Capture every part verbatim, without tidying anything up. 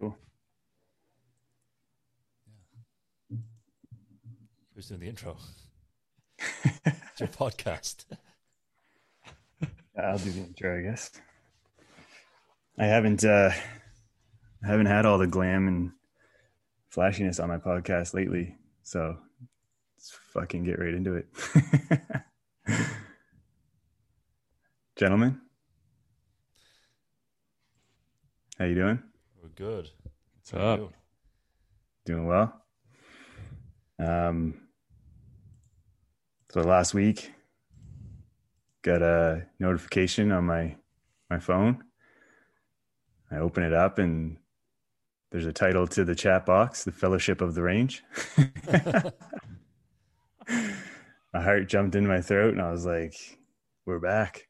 Cool. Who's doing the intro? It's your podcast. I'll do the intro, I guess. I haven't, uh, I haven't had all the glam and flashiness on my podcast lately, so let's fucking get right into it, gentlemen. How you doing? We're good. What's How up? Doing? doing well. Um. So last week, got a notification on my, my phone. I open it up and there's a title to the chat box, The Fellowship of the Range. My heart jumped into my throat and I was like, we're back.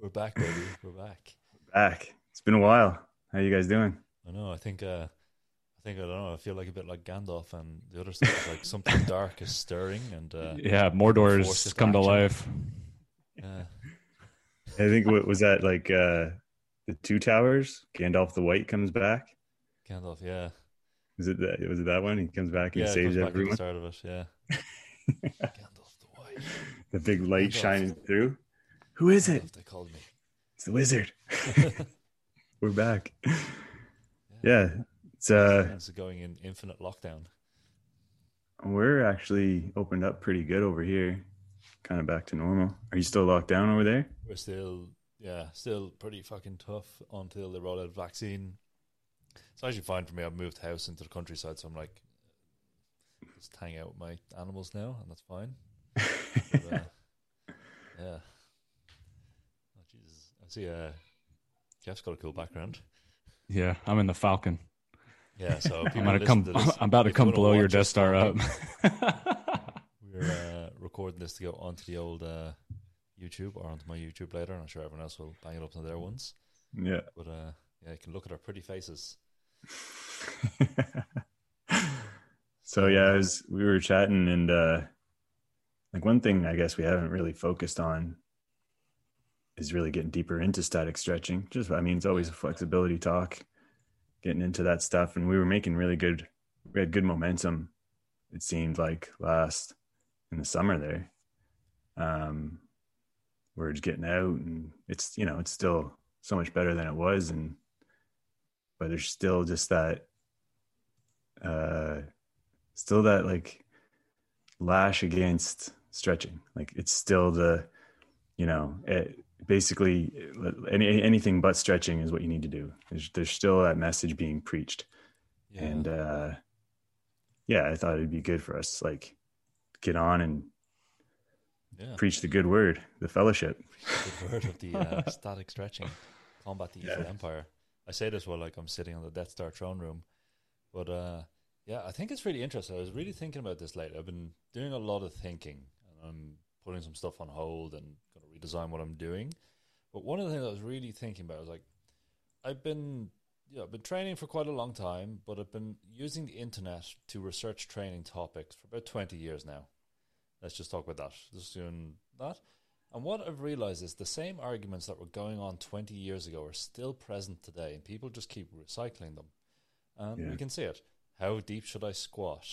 We're back, baby. We're back. We're back. It's been a while. How you guys doing? I know. I think... Uh... I think I don't know. I feel like a bit like Gandalf and the other stuff. Like something dark is stirring, and uh, yeah, Mordor has come to life. Yeah. I think what was that like uh, the Two Towers? Gandalf the White comes back. Gandalf, yeah. Is it that? Was it that one? He comes back and yeah, saves everyone. The start of it, yeah. Gandalf the White. The big light Gandalf. shining through. Who is Gandalf it? They called me. It's the wizard. We're back. Yeah. yeah. It's uh, going in infinite lockdown. We're actually opened up pretty good over here, kind of back to normal. Are you still locked down over there? We're still, yeah, still pretty fucking tough until they roll out a vaccine. It's actually fine for me. I've moved house into the countryside, so I'm like, just hang out with my animals now, and that's fine. But, uh, yeah. Oh, Jesus. I see uh, Jeff's got a cool background. Yeah, I'm in the Falcon. Yeah, so I'm, gonna come, to this, I'm about to come blow your Death Star up. We're uh, recording this to go onto the old uh, YouTube or onto my YouTube later. I'm sure everyone else will bang it up to their ones. Yeah. But uh, yeah, you can look at our pretty faces. So yeah, I was, we were chatting and uh, like one thing I guess we haven't really focused on is really getting deeper into static stretching. Just, I mean, it's always a flexibility talk. Getting into that stuff, and we were making really good, we had good momentum, it seemed like, last, in the summer there. Um, we we're just getting out, and it's, you know, it's still so much better than it was, and but there's still just that, uh, still that, like, lash against stretching. Like, it's still the, you know, it, basically any, anything but stretching is what you need to do. There's, there's still that message being preached. Yeah. And uh, yeah, I thought it'd be good for us, like get on and yeah. preach the good word, the fellowship. The good word of the uh, static stretching, combat the yeah. evil empire. I say this while like I'm sitting on the Death Star throne room, but uh, yeah, I think it's really interesting. I was really thinking about this lately. I've been doing a lot of thinking and I'm putting some stuff on hold and design what I'm doing, but one of the things I was really thinking about was like I've been you know, I've been training for quite a long time, but I've been using the internet to research training topics for about twenty years now. Let's just talk about that, just doing that. And what I've realized is the same arguments that were going on twenty years ago are still present today, and people just keep recycling them. And yeah. we can see it. How deep should I squat?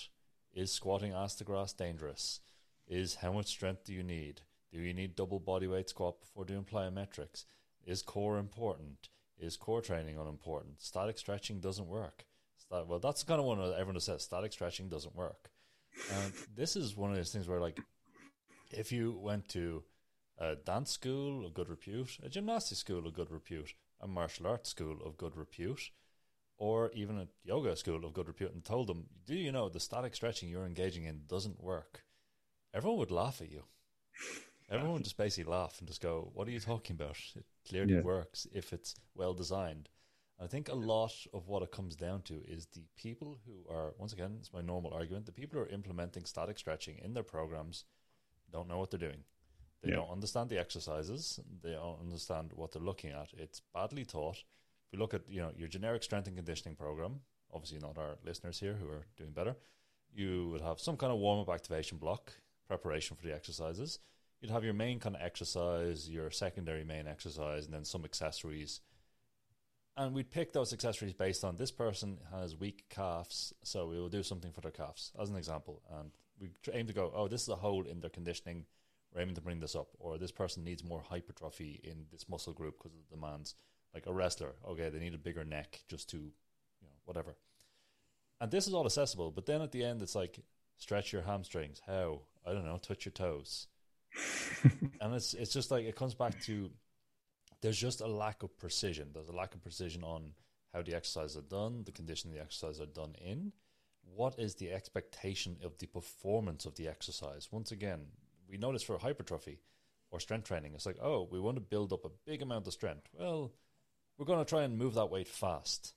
Is squatting ass to grass dangerous? Is how much strength do you need? Do you need double bodyweight squat before doing plyometrics? Is core important? Is core training unimportant? Static stretching doesn't work. Static, well, that's kind of one that everyone says, static stretching doesn't work. And this is one of those things where, like, if you went to a dance school of good repute, a gymnastics school of good repute, a martial arts school of good repute, or even a yoga school of good repute and told them, do you know the static stretching you're engaging in doesn't work? Everyone would laugh at you. Everyone just basically laugh and just go, what are you talking about? It clearly yeah. works if it's well designed. I think a lot of what it comes down to is the people who are, once again, it's my normal argument, the people who are implementing static stretching in their programs don't know what they're doing. They yeah. don't understand the exercises. They don't understand what they're looking at. It's badly taught. If you look at, you know, your generic strength and conditioning program, obviously not our listeners here who are doing better, you would have some kind of warm-up activation block, preparation for the exercises. You'd have your main kind of exercise, your secondary main exercise, and then some accessories. And we'd pick those accessories based on this person has weak calves, so we will do something for their calves, as an example. And we aim to go, oh, this is a hole in their conditioning. We're aiming to bring this up. Or this person needs more hypertrophy in this muscle group because of the demands. Like a wrestler, okay, they need a bigger neck just to, you know, whatever. And this is all accessible. But then at the end, it's like, stretch your hamstrings. How? I don't know, touch your toes. And it's it's just like, it comes back to, there's just a lack of precision. There's a lack of precision on how the exercises are done, the condition the exercises are done in. What is the expectation of the performance of the exercise? Once again, we notice for hypertrophy or strength training, it's like, oh, we want to build up a big amount of strength. Well, we're going to try and move that weight fast.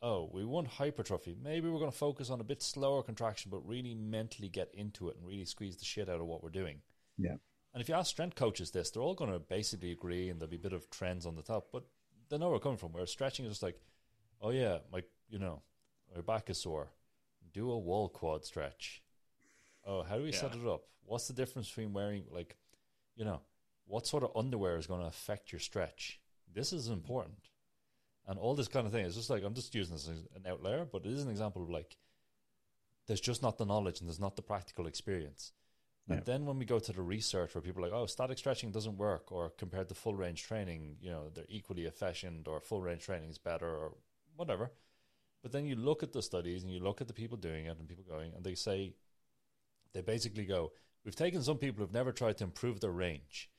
Oh, we want hypertrophy. Maybe we're going to focus on a bit slower contraction, but really mentally get into it and really squeeze the shit out of what we're doing. Yeah. And if you ask strength coaches this, they're all going to basically agree, and there'll be a bit of trends on the top, but they know where we're coming from. Where stretching is just like, oh yeah, my, you know, my back is sore. Do a wall quad stretch. Oh, how do we yeah. set it up? What's the difference between wearing, like, you know, what sort of underwear is going to affect your stretch? This is important. And all this kind of thing. It's just like, I'm just using this as an outlier, but it is an example of like, there's just not the knowledge and there's not the practical experience. And yeah. then when we go to the research where people are like, oh, static stretching doesn't work, or compared to full range training, you know, they're equally efficient, or full range training is better, or whatever. But then you look at the studies and you look at the people doing it and people going, and they say, they basically go, we've taken some people who've never tried to improve their range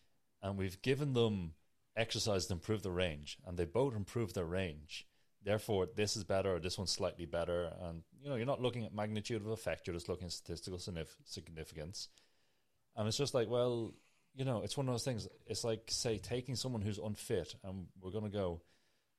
and we've given them exercise to improve their range, and they both improve their range. Therefore, this is better, or this one's slightly better. And, you know, you're not looking at magnitude of effect, you're just looking at statistical significance. And it's just like, well, you know, it's one of those things. It's like, say, taking someone who's unfit and we're going to go,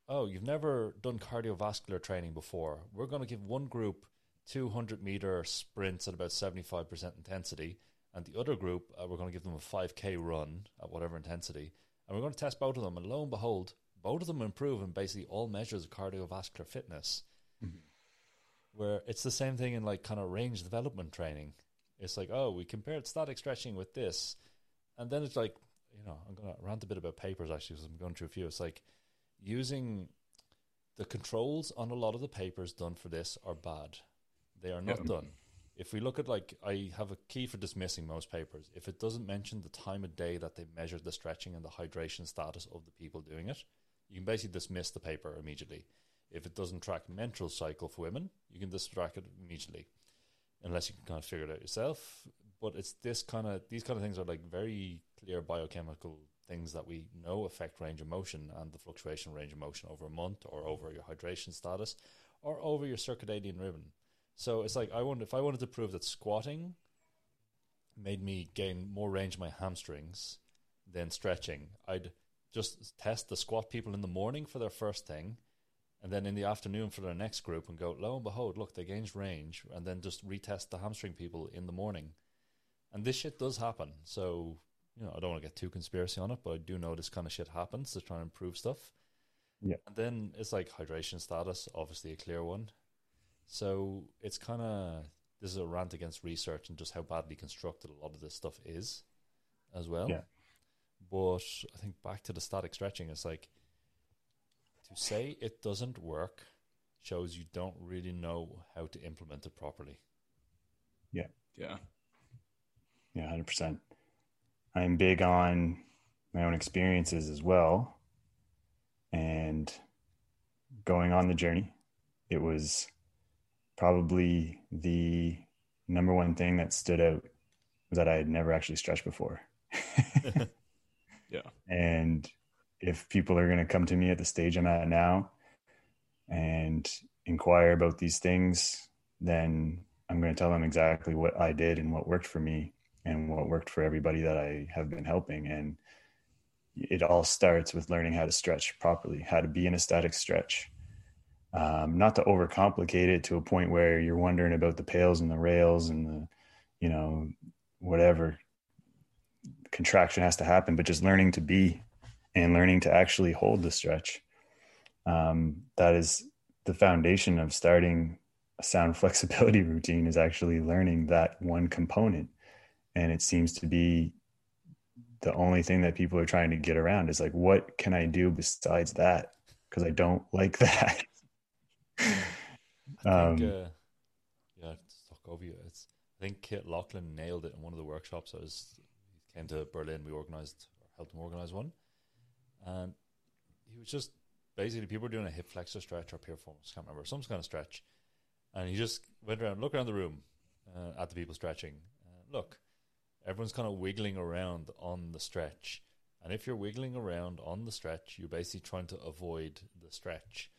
oh, you've never done cardiovascular training before. We're going to give one group two hundred meter sprints at about seventy-five percent intensity. And the other group, uh, we're going to give them a five K run at whatever intensity. And we're going to test both of them. And lo and behold, both of them improve in basically all measures of cardiovascular fitness. Mm-hmm. Where it's the same thing in like kind of range development training. It's like, oh, we compared static stretching with this. And then it's like, you know, I'm going to rant a bit about papers, actually, because I'm going through a few. It's like, using the controls on a lot of the papers done for this are bad. They are not yeah. done. If we look at, like, I have a key for dismissing most papers. If it doesn't mention the time of day that they measured the stretching and the hydration status of the people doing it, you can basically dismiss the paper immediately. If it doesn't track menstrual cycle for women, you can distract it immediately. Unless you can kind of figure it out yourself. But it's this kind of, these kind of things are like very clear biochemical things that we know affect range of motion and the fluctuation range of motion over a month, or over your hydration status, or over your circadian rhythm. So it's like, I wonder if I wanted to prove that squatting made me gain more range of my hamstrings than stretching, I'd just test the squat people in the morning for their first thing, and then in the afternoon for their next group, and go, lo and behold, look, they gained range, and then just retest the hamstring people in the morning. And this shit does happen. So, you know, I don't want to get too conspiracy on it, but I do know this kind of shit happens to try and improve stuff. Yeah. And then it's like hydration status, obviously a clear one. So it's kind of, this is a rant against research and just how badly constructed a lot of this stuff is as well. Yeah. But I think back to the static stretching, it's like, to say it doesn't work shows you don't really know how to implement it properly. Yeah. Yeah. Yeah, one hundred percent. I'm big on my own experiences as well. And going on the journey, it was probably the number one thing that stood out was that I had never actually stretched before. Yeah. And if people are going to come to me at the stage I'm at now and inquire about these things, then I'm going to tell them exactly what I did and what worked for me. and what worked for everybody that I have been helping. And it all starts with learning how to stretch properly, how to be in a static stretch, um, not to overcomplicate it to a point where you're wondering about the pails and the rails and the, you know, whatever contraction has to happen, but just learning to be and learning to actually hold the stretch. Um, that is the foundation of starting a sound flexibility routine, is actually learning that one component. And it seems to be the only thing that people are trying to get around is like, what can I do besides that? Because I don't like that. I think, um, uh, yeah, talk over you. It's, I think Kit Laughlin nailed it in one of the workshops. I was, he came to Berlin. We organized, or helped him organize one, and he was just basically, people were doing a hip flexor stretch or piriformis, can't remember, some kind of stretch, and he just went around, looked around the room uh, at the people stretching. Uh, look, everyone's kind of wiggling around on the stretch, and if you're wiggling around on the stretch, you're basically trying to avoid the stretch.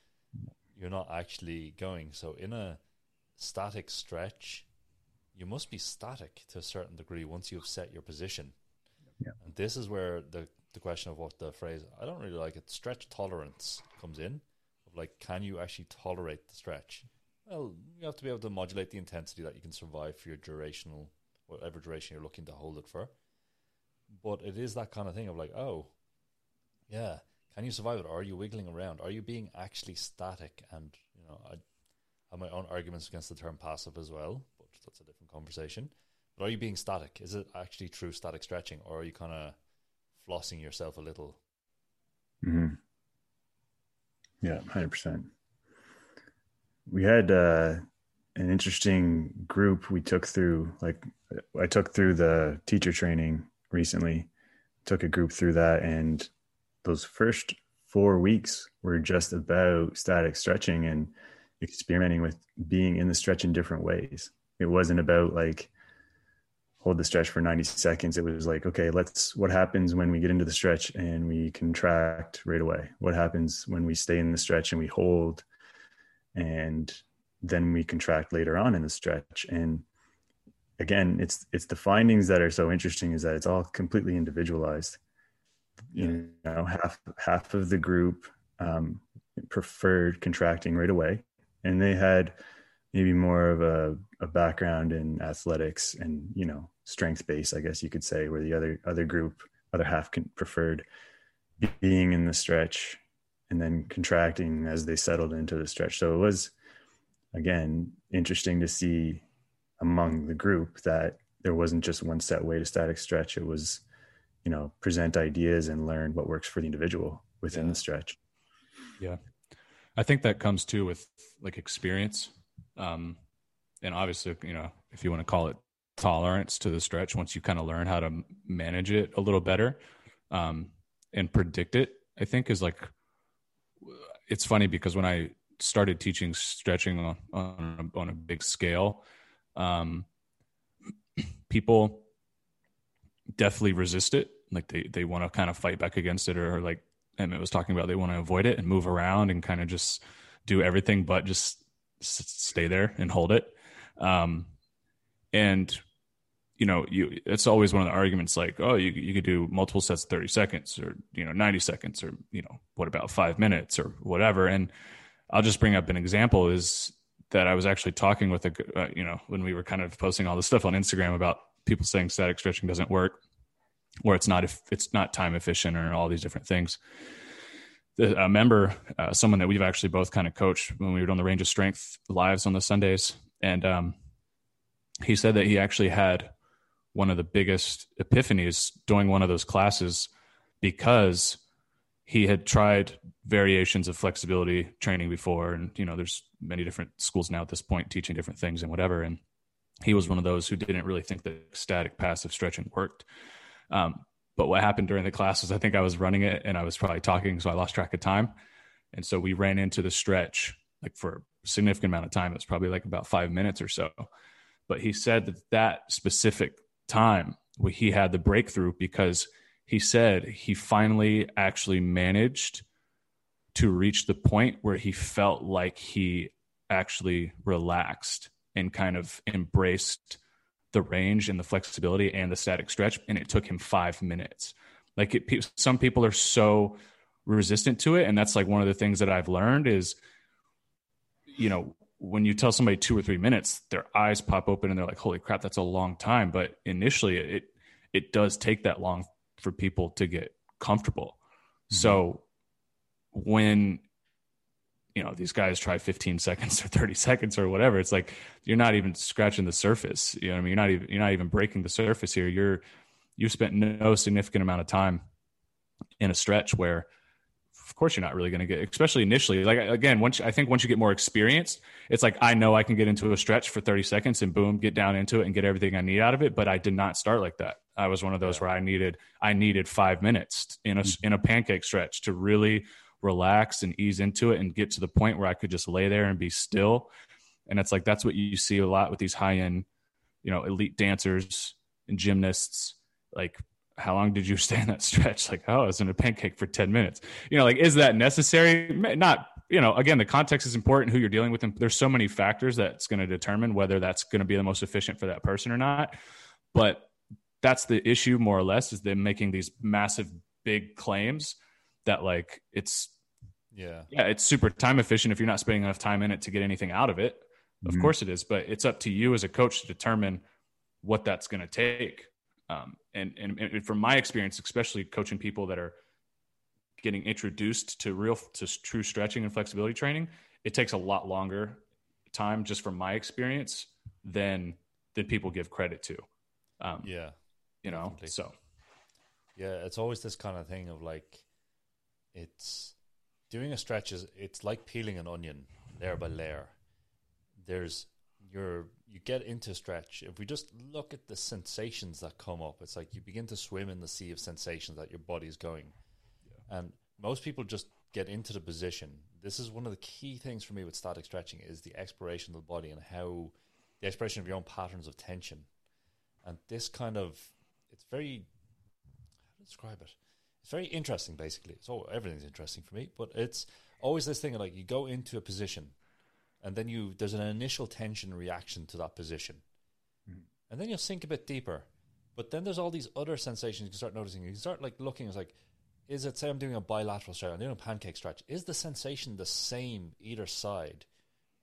You're not actually going. So in a static stretch, you must be static to a certain degree once you've set your position. Yeah. And this is where the, the question of what the phrase, I don't really like it, stretch tolerance comes in. Of like, can you actually tolerate the stretch? Well, you have to be able to modulate the intensity that you can survive for your durational, whatever duration you're looking to hold it for. But it is that kind of thing of like, oh, yeah, can you survive it? Or are you wiggling around? Are you being actually static? And, you know, I have my own arguments against the term passive as well, but that's a different conversation. But are you being static? Is it actually true static stretching? Or are you kind of flossing yourself a little? Mm-hmm. Yeah, one hundred percent. We had uh, an interesting group we took through, like I took through the teacher training recently, took a group through that, and those first four weeks were just about static stretching and experimenting with being in the stretch in different ways. It wasn't about like, hold the stretch for ninety seconds. It was like, okay, let's, what happens when we get into the stretch and we contract right away? What happens when we stay in the stretch and we hold and then we contract later on in the stretch? And again, it's, it's the findings that are so interesting is that it's all completely individualized. Yeah. You know, half, half of the group um, preferred contracting right away. And they had maybe more of a, a background in athletics and, you know, strength base, I guess you could say, where the other, other group, other half con- preferred being in the stretch and then contracting as they settled into the stretch. So it was, again, interesting to see among the group that there wasn't just one set way to static stretch. It was, you know, present ideas and learn what works for the individual within yeah. the stretch. Yeah. I think that comes too with like experience. Um, and obviously, you know, if you want to call it tolerance to the stretch, once you kind of learn how to manage it a little better, um, and predict it, I think is like, it's funny because when I started teaching stretching on, on, on a big scale, um, people definitely resist it. Like they, they want to kind of fight back against it, or like Emmett was talking about, they want to avoid it and move around and kind of just do everything, but just stay there and hold it. Um, and you know, you, it's always one of the arguments like, oh, you, you could do multiple sets of thirty seconds or, you know, ninety seconds or, you know, what about five minutes or whatever. And I'll just bring up an example is that I was actually talking with a, uh, you know, when we were kind of posting all this stuff on Instagram about people saying static stretching doesn't work or it's not, if it's not time efficient or all these different things. A member, uh, someone that we've actually both kind of coached when we were on the Range of Strength lives on the Sundays. And um, he said that he actually had one of the biggest epiphanies doing one of those classes because he had tried variations of flexibility training before. And, you know, there's many different schools now at this point teaching different things and whatever. And he was one of those who didn't really think that static passive stretching worked. Um, But what happened during the class was I think I was running it and I was probably talking, so I lost track of time. And so we ran into the stretch like for a significant amount of time. It was probably like about five minutes or so. But he said that that specific time where he had the breakthrough because he said he finally actually managed to reach the point where he felt like he actually relaxed and kind of embraced the range and the flexibility and the static stretch, and it took him five minutes. Like it, some people are so resistant to it, and that's like one of the things that I've learned is, you know, when you tell somebody two or three minutes, their eyes pop open and they're like, holy crap, that's a long time. But initially it, it does take that long for people to get comfortable. Mm-hmm. So when, you know, these guys try fifteen seconds or thirty seconds or whatever, it's like, you're not even scratching the surface. You know what I mean? You're not even, you're not even breaking the surface here. You're, you've spent no significant amount of time in a stretch where, of course, you're not really going to get, especially initially. Like, again, once I think once you get more experienced, it's like, I know I can get into a stretch for thirty seconds and boom, get down into it and get everything I need out of it. But I did not start like that. I was one of those where I needed, I needed five minutes in a, in a pancake stretch to really relax and ease into it and get to the point where I could just lay there and be still. And it's like, that's what you see a lot with these high end, you know, elite dancers and gymnasts. Like, how long did you stay in that stretch? Like, oh, I was in a pancake for ten minutes. You know, like, is that necessary? Not, you know, again, the context is important, who you're dealing with. And there's so many factors that's going to determine whether that's going to be the most efficient for that person or not. But that's the issue, more or less, is them making these massive, big claims that like, it's, yeah, yeah, it's super time efficient if you're not spending enough time in it to get anything out of it. Mm-hmm. Of course it is, but it's up to you as a coach to determine what that's going to take. Um, and, and, and from my experience, especially coaching people that are getting introduced to real, to true stretching and flexibility training, it takes a lot longer time just from my experience than, than people give credit to. Um, yeah. You know, completely. So. Yeah. It's always this kind of thing of like, it's doing a stretch is, it's like peeling an onion layer by layer. There's your, you get into stretch. If we just look at the sensations that come up, it's like you begin to swim in the sea of sensations that your body's going. Yeah. And most people just get into the position. This is one of the key things for me with static stretching is the exploration of the body and how the exploration of your own patterns of tension. And this kind of, it's very, how do I describe it? It's very interesting, basically. So everything's interesting for me, but it's always this thing of like you go into a position and then you there's an initial tension reaction to that position. Mm-hmm. And then you'll sink a bit deeper. But then there's all these other sensations you can start noticing. You can start like looking, it's like, is it, say I'm doing a bilateral stretch, I'm doing a pancake stretch. Is the sensation the same either side?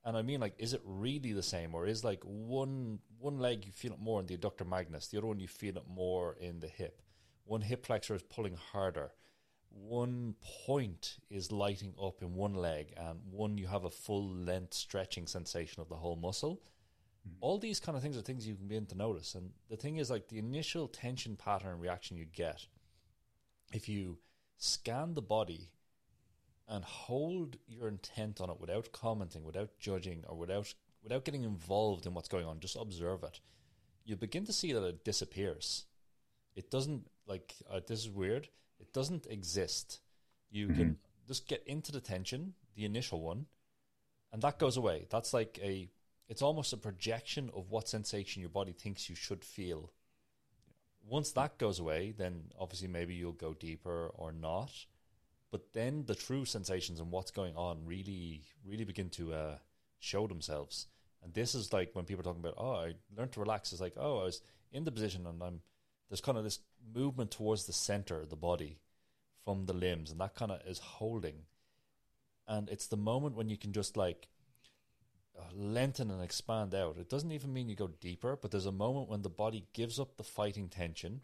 And I mean, like, is it really the same? Or is like one one leg you feel it more in the adductor magnus, the other one you feel it more in the hip. One hip flexor is pulling harder. One point is lighting up in one leg, and one you have a full length stretching sensation of the whole muscle. Mm-hmm. All these kind of things are things you can begin to notice. And the thing is, like, the initial tension pattern reaction you get, if you scan the body and hold your intent on it without commenting, without judging, or without without getting involved in what's going on, just observe it, you begin to see that it disappears. It doesn't, like, uh, this is weird. It doesn't exist. You mm-hmm. can just get into the tension, the initial one, and that goes away. That's like a, it's almost a projection of what sensation your body thinks you should feel. Once that goes away, then obviously maybe you'll go deeper or not. But then the true sensations and what's going on really, really begin to uh, show themselves. And this is like when people are talking about, oh, I learned to relax. It's like, oh, I was in the position and I'm, there's kind of this movement towards the center of the body from the limbs, and that kind of is holding. And it's the moment when you can just like lengthen and expand out. It doesn't even mean you go deeper, but there's a moment when the body gives up the fighting tension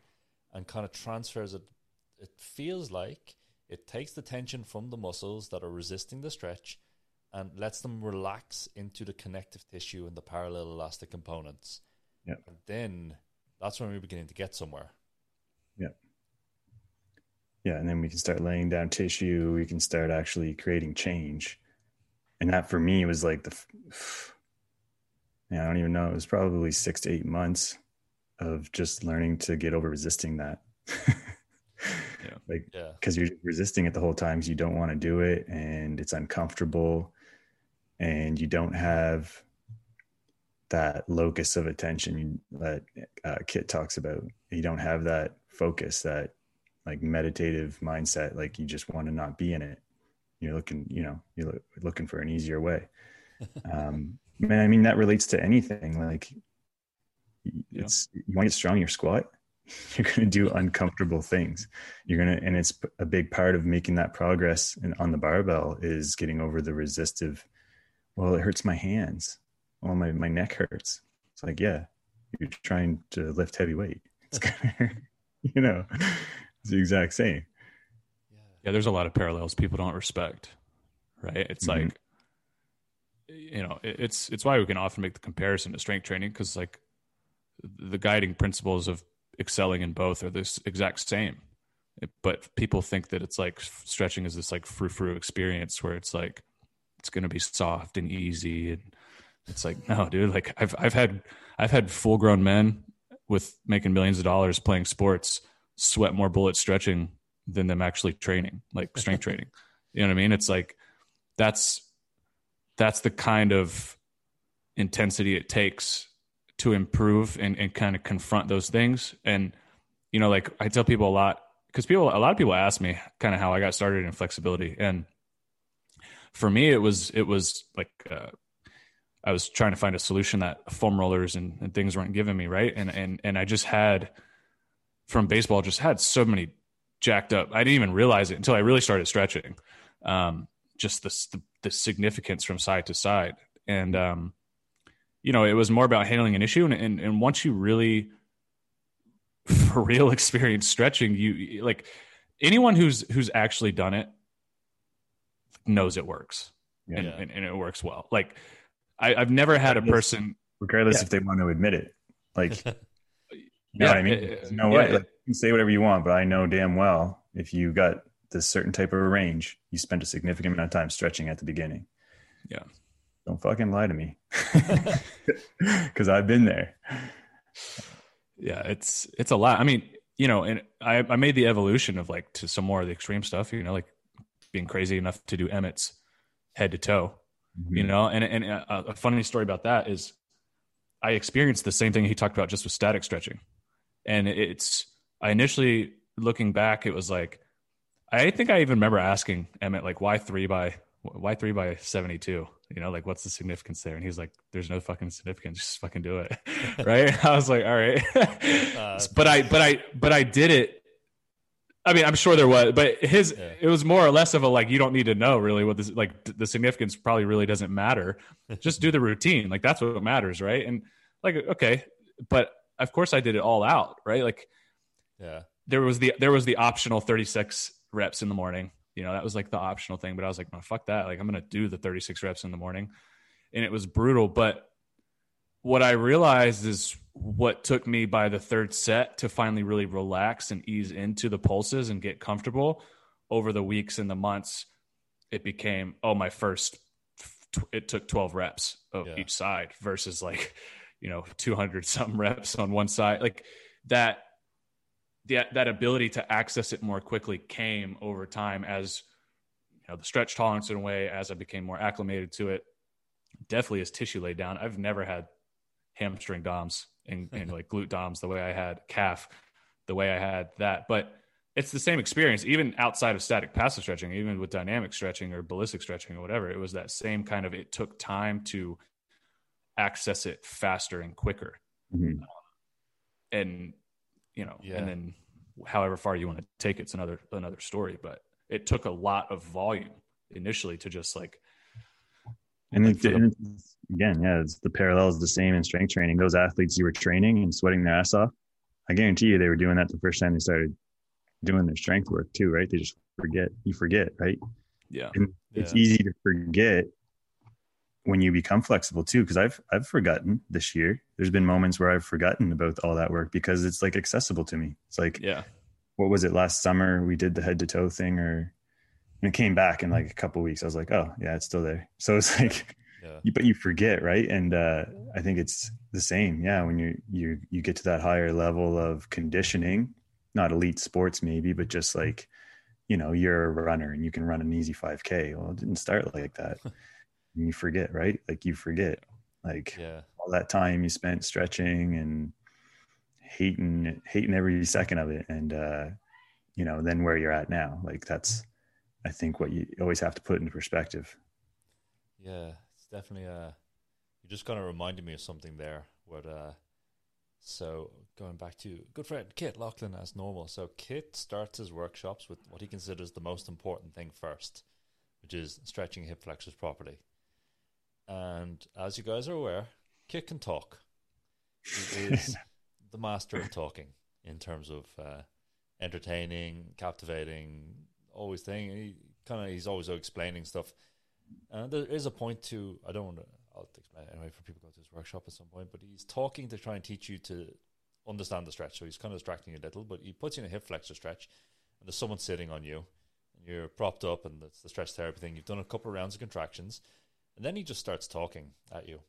and kind of transfers it. It feels like it takes the tension from the muscles that are resisting the stretch and lets them relax into the connective tissue and the parallel elastic components. Yep. And then that's when we're beginning to get somewhere. Yeah. Yeah. And then we can start laying down tissue. We can start actually creating change. And that for me was like the, yeah, I don't even know. It was probably six to eight months of just learning to get over resisting that. yeah. Like, yeah. Cause you're resisting it the whole time. So you don't want to do it and it's uncomfortable and you don't have that locus of attention that uh, Kit talks about. You don't have that focus, that like meditative mindset. Like you just want to not be in it. You're looking, you know, you're looking for an easier way. Um, man, I mean, that relates to anything. Like It's yeah. you want to get strong in your squat, you're going to do uncomfortable things. You're going to, and it's a big part of making that progress and on the barbell is getting over the resistive. Well, it hurts my hands. Well, my, my neck hurts. It's like, yeah, you're trying to lift heavy weight. It's gonna hurt, you know, it's the exact same. Yeah. There's a lot of parallels people don't respect, right? It's mm-hmm. like, you know, it's, it's why we can often make the comparison to strength training. Cause like the guiding principles of excelling in both are this exact same, but people think that it's like stretching is this like frou-frou experience where it's like, it's going to be soft and easy. And it's like, no, dude, like I've, I've had, I've had full grown men with making millions of dollars playing sports sweat more bullet stretching than them actually training, like strength training. You know what I mean? It's like, that's, that's the kind of intensity it takes to improve and, and kind of confront those things. And, you know, like I tell people a lot, because people, a lot of people ask me kind of how I got started in flexibility. And for me, it was, it was like, uh, I was trying to find a solution that foam rollers and, and things weren't giving me. Right. And, and, and I just had from baseball, just had so many jacked up. I didn't even realize it until I really started stretching. Um, just the, the, the significance from side to side. And, um, you know, it was more about handling an issue. And, and, and once you really for real experience stretching, you like anyone who's, who's actually done it knows it works yeah. and, and, and it works well. Like, I, I've never had a person, regardless yeah. if they want to admit it, like, you know yeah, what I mean? There's no yeah, way. Like, you can say whatever you want, but I know damn well if you got this certain type of range, you spent a significant amount of time stretching at the beginning. Yeah, don't fucking lie to me, because I've been there. Yeah, it's it's a lot. I mean, you know, and I I made the evolution of like to some more of the extreme stuff. You know, like being crazy enough to do Emmett's head to toe. You know, and and a, a funny story about that is I experienced the same thing he talked about just with static stretching. And it's, I initially looking back, it was like, I think I even remember asking Emmett, like, why three by, why three by seventy-two? You know, like, what's the significance there? And he's like, there's no fucking significance, just fucking do it. Right. I was like, all right. uh, but I, but I, but I did it. I mean, I'm sure there was, but his, yeah. it was more or less of a, like, you don't need to know really what this, like the significance probably really doesn't matter. Just do the routine. Like that's what matters. Right. And like, okay, but of course I did it all out. Right. Like yeah, there was the, there was the optional thirty-six reps in the morning, you know, that was like the optional thing, but I was like, no, fuck that. Like I'm going to do the thirty-six reps in the morning. And it was brutal. But what I realized is what took me by the third set to finally really relax and ease into the pulses and get comfortable over the weeks and the months. It became, oh, my first, it took twelve reps of yeah. each side versus like, you know, two hundred some reps on one side. Like that, that, that ability to access it more quickly came over time as, you know, the stretch tolerance in a way, as I became more acclimated to it, definitely as tissue laid down. I've never had hamstring DOMs and, and like glute DOMs the way I had calf, the way I had that, but it's the same experience, even outside of static passive stretching, even with dynamic stretching or ballistic stretching or whatever, it was that same kind of, it took time to access it faster and quicker. Mm-hmm. Um, and you know, yeah. and then however far you want to take it's another, another story, but it took a lot of volume initially to just like, and it's, and it's, again, yeah, it's, the parallel is the same in strength training. Those athletes you were training and sweating their ass off, I guarantee you they were doing that the first time they started doing their strength work too, right? They just forget. You forget, right? Yeah. And it's yeah. easy to forget when you become flexible too, because I've I've forgotten this year. There's been moments where I've forgotten about all that work because it's like accessible to me. It's like, yeah, what was it last summer? We did the head to toe thing or... And it came back in like a couple of weeks. I was like, oh yeah, it's still there. So it's like, yeah. you, but you forget. Right. And, uh, I think it's the same. Yeah. When you, you, you get to that higher level of conditioning, not elite sports maybe, but just like, you know, you're a runner and you can run an easy five K. Well, it didn't start like that. And you forget, right? Like you forget like yeah. all that time you spent stretching and hating, hating every second of it. And, uh, you know, then where you're at now, like that's, I think what you always have to put into perspective. Yeah, it's definitely, uh, you just kind of reminded me of something there, what, uh, So going back to good friend Kit Laughlin as normal. So Kit starts his workshops with what he considers the most important thing first, which is stretching hip flexors properly. And as you guys are aware, Kit can talk. He is the master of talking in terms of uh, entertaining, captivating, always thing. He kind of he's always explaining stuff. And there is a point to I don't want to. I'll explain it anyway for people who go to his workshop at some point. But he's talking to try and teach you to understand the stretch. So he's kind of distracting you a little, but he puts you in a hip flexor stretch, and there's someone sitting on you, and you're propped up, and that's the stretch therapy thing. You've done a couple of rounds of contractions, and then he just starts talking at you.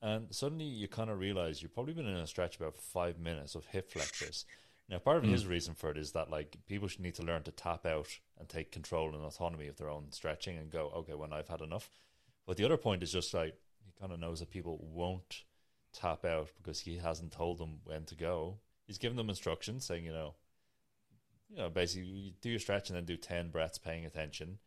And suddenly you kind of realize you've probably been in a stretch about five minutes of hip flexors. Now, part of mm. his reason for it is that like people should need to learn to tap out and take control and autonomy of their own stretching and go, okay, when well, I've had enough. But the other point is just like, he kind of knows that people won't tap out because he hasn't told them when to go. He's given them instructions saying, you know, you know, basically you do your stretch and then do ten breaths paying attention.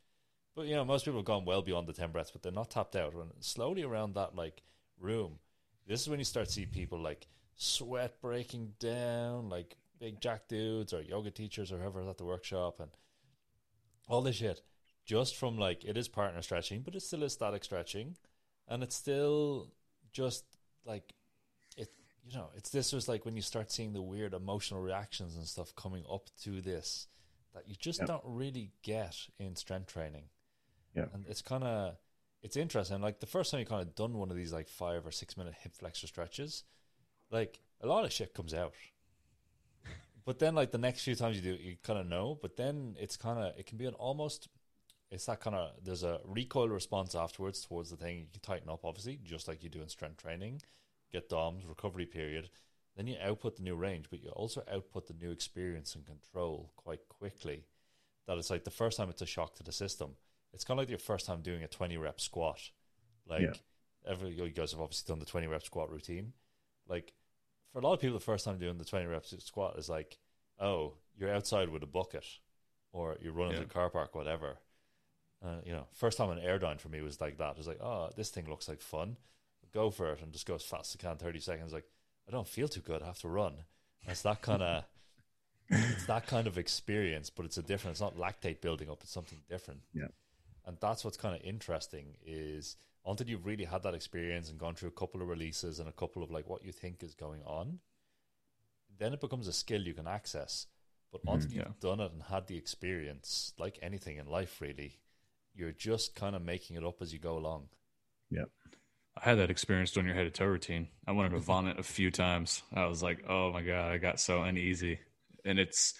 But, you know, most people have gone well beyond the ten breaths, but they're not tapped out. And slowly around that like room, this is when you start to see people like sweat breaking down, like big jack dudes or yoga teachers or whoever's at the workshop and all this shit. Just from like, it is partner stretching, but it still is static stretching. And it's still just like, it, you know, it's this was like when you start seeing the weird emotional reactions and stuff coming up to this that you just yep. don't really get in strength training. Yeah. And it's kind of, it's interesting. Like the first time you kind of done one of these like five or six minute hip flexor stretches, like a lot of shit comes out. But then like the next few times you do it, you kind of know, but then it's kind of, it can be an almost... It's that kind of, there's a recoil response afterwards towards the thing. You can tighten up, obviously, just like you do in strength training, get D O M S, recovery period. Then you output the new range, but you also output the new experience and control quite quickly. That it's like the first time it's a shock to the system. It's kind of like your first time doing a twenty rep squat. Like, yeah. every, you guys have obviously done the twenty rep squat routine. Like, for a lot of people, the first time doing the twenty rep squat is like, oh, you're outside with a bucket or you're running yeah. to the car park, whatever. Uh, you know, first time an air down for me was like that. It was like, oh, this thing looks like fun. Go for it and just go as fast as I can, thirty seconds. Like, I don't feel too good. I have to run. And it's that kind of it's that kind of experience, but it's a different, it's not lactate building up. It's something different. Yeah. And that's what's kind of interesting is until you've really had that experience and gone through a couple of releases and a couple of like what you think is going on, then it becomes a skill you can access. But once mm, yeah. you've done it and had the experience, like anything in life really, you're just kind of making it up as you go along. Yeah. I had that experience doing your head-to-toe routine. I wanted to vomit a few times. I was like, oh, my God, I got so uneasy. And it's,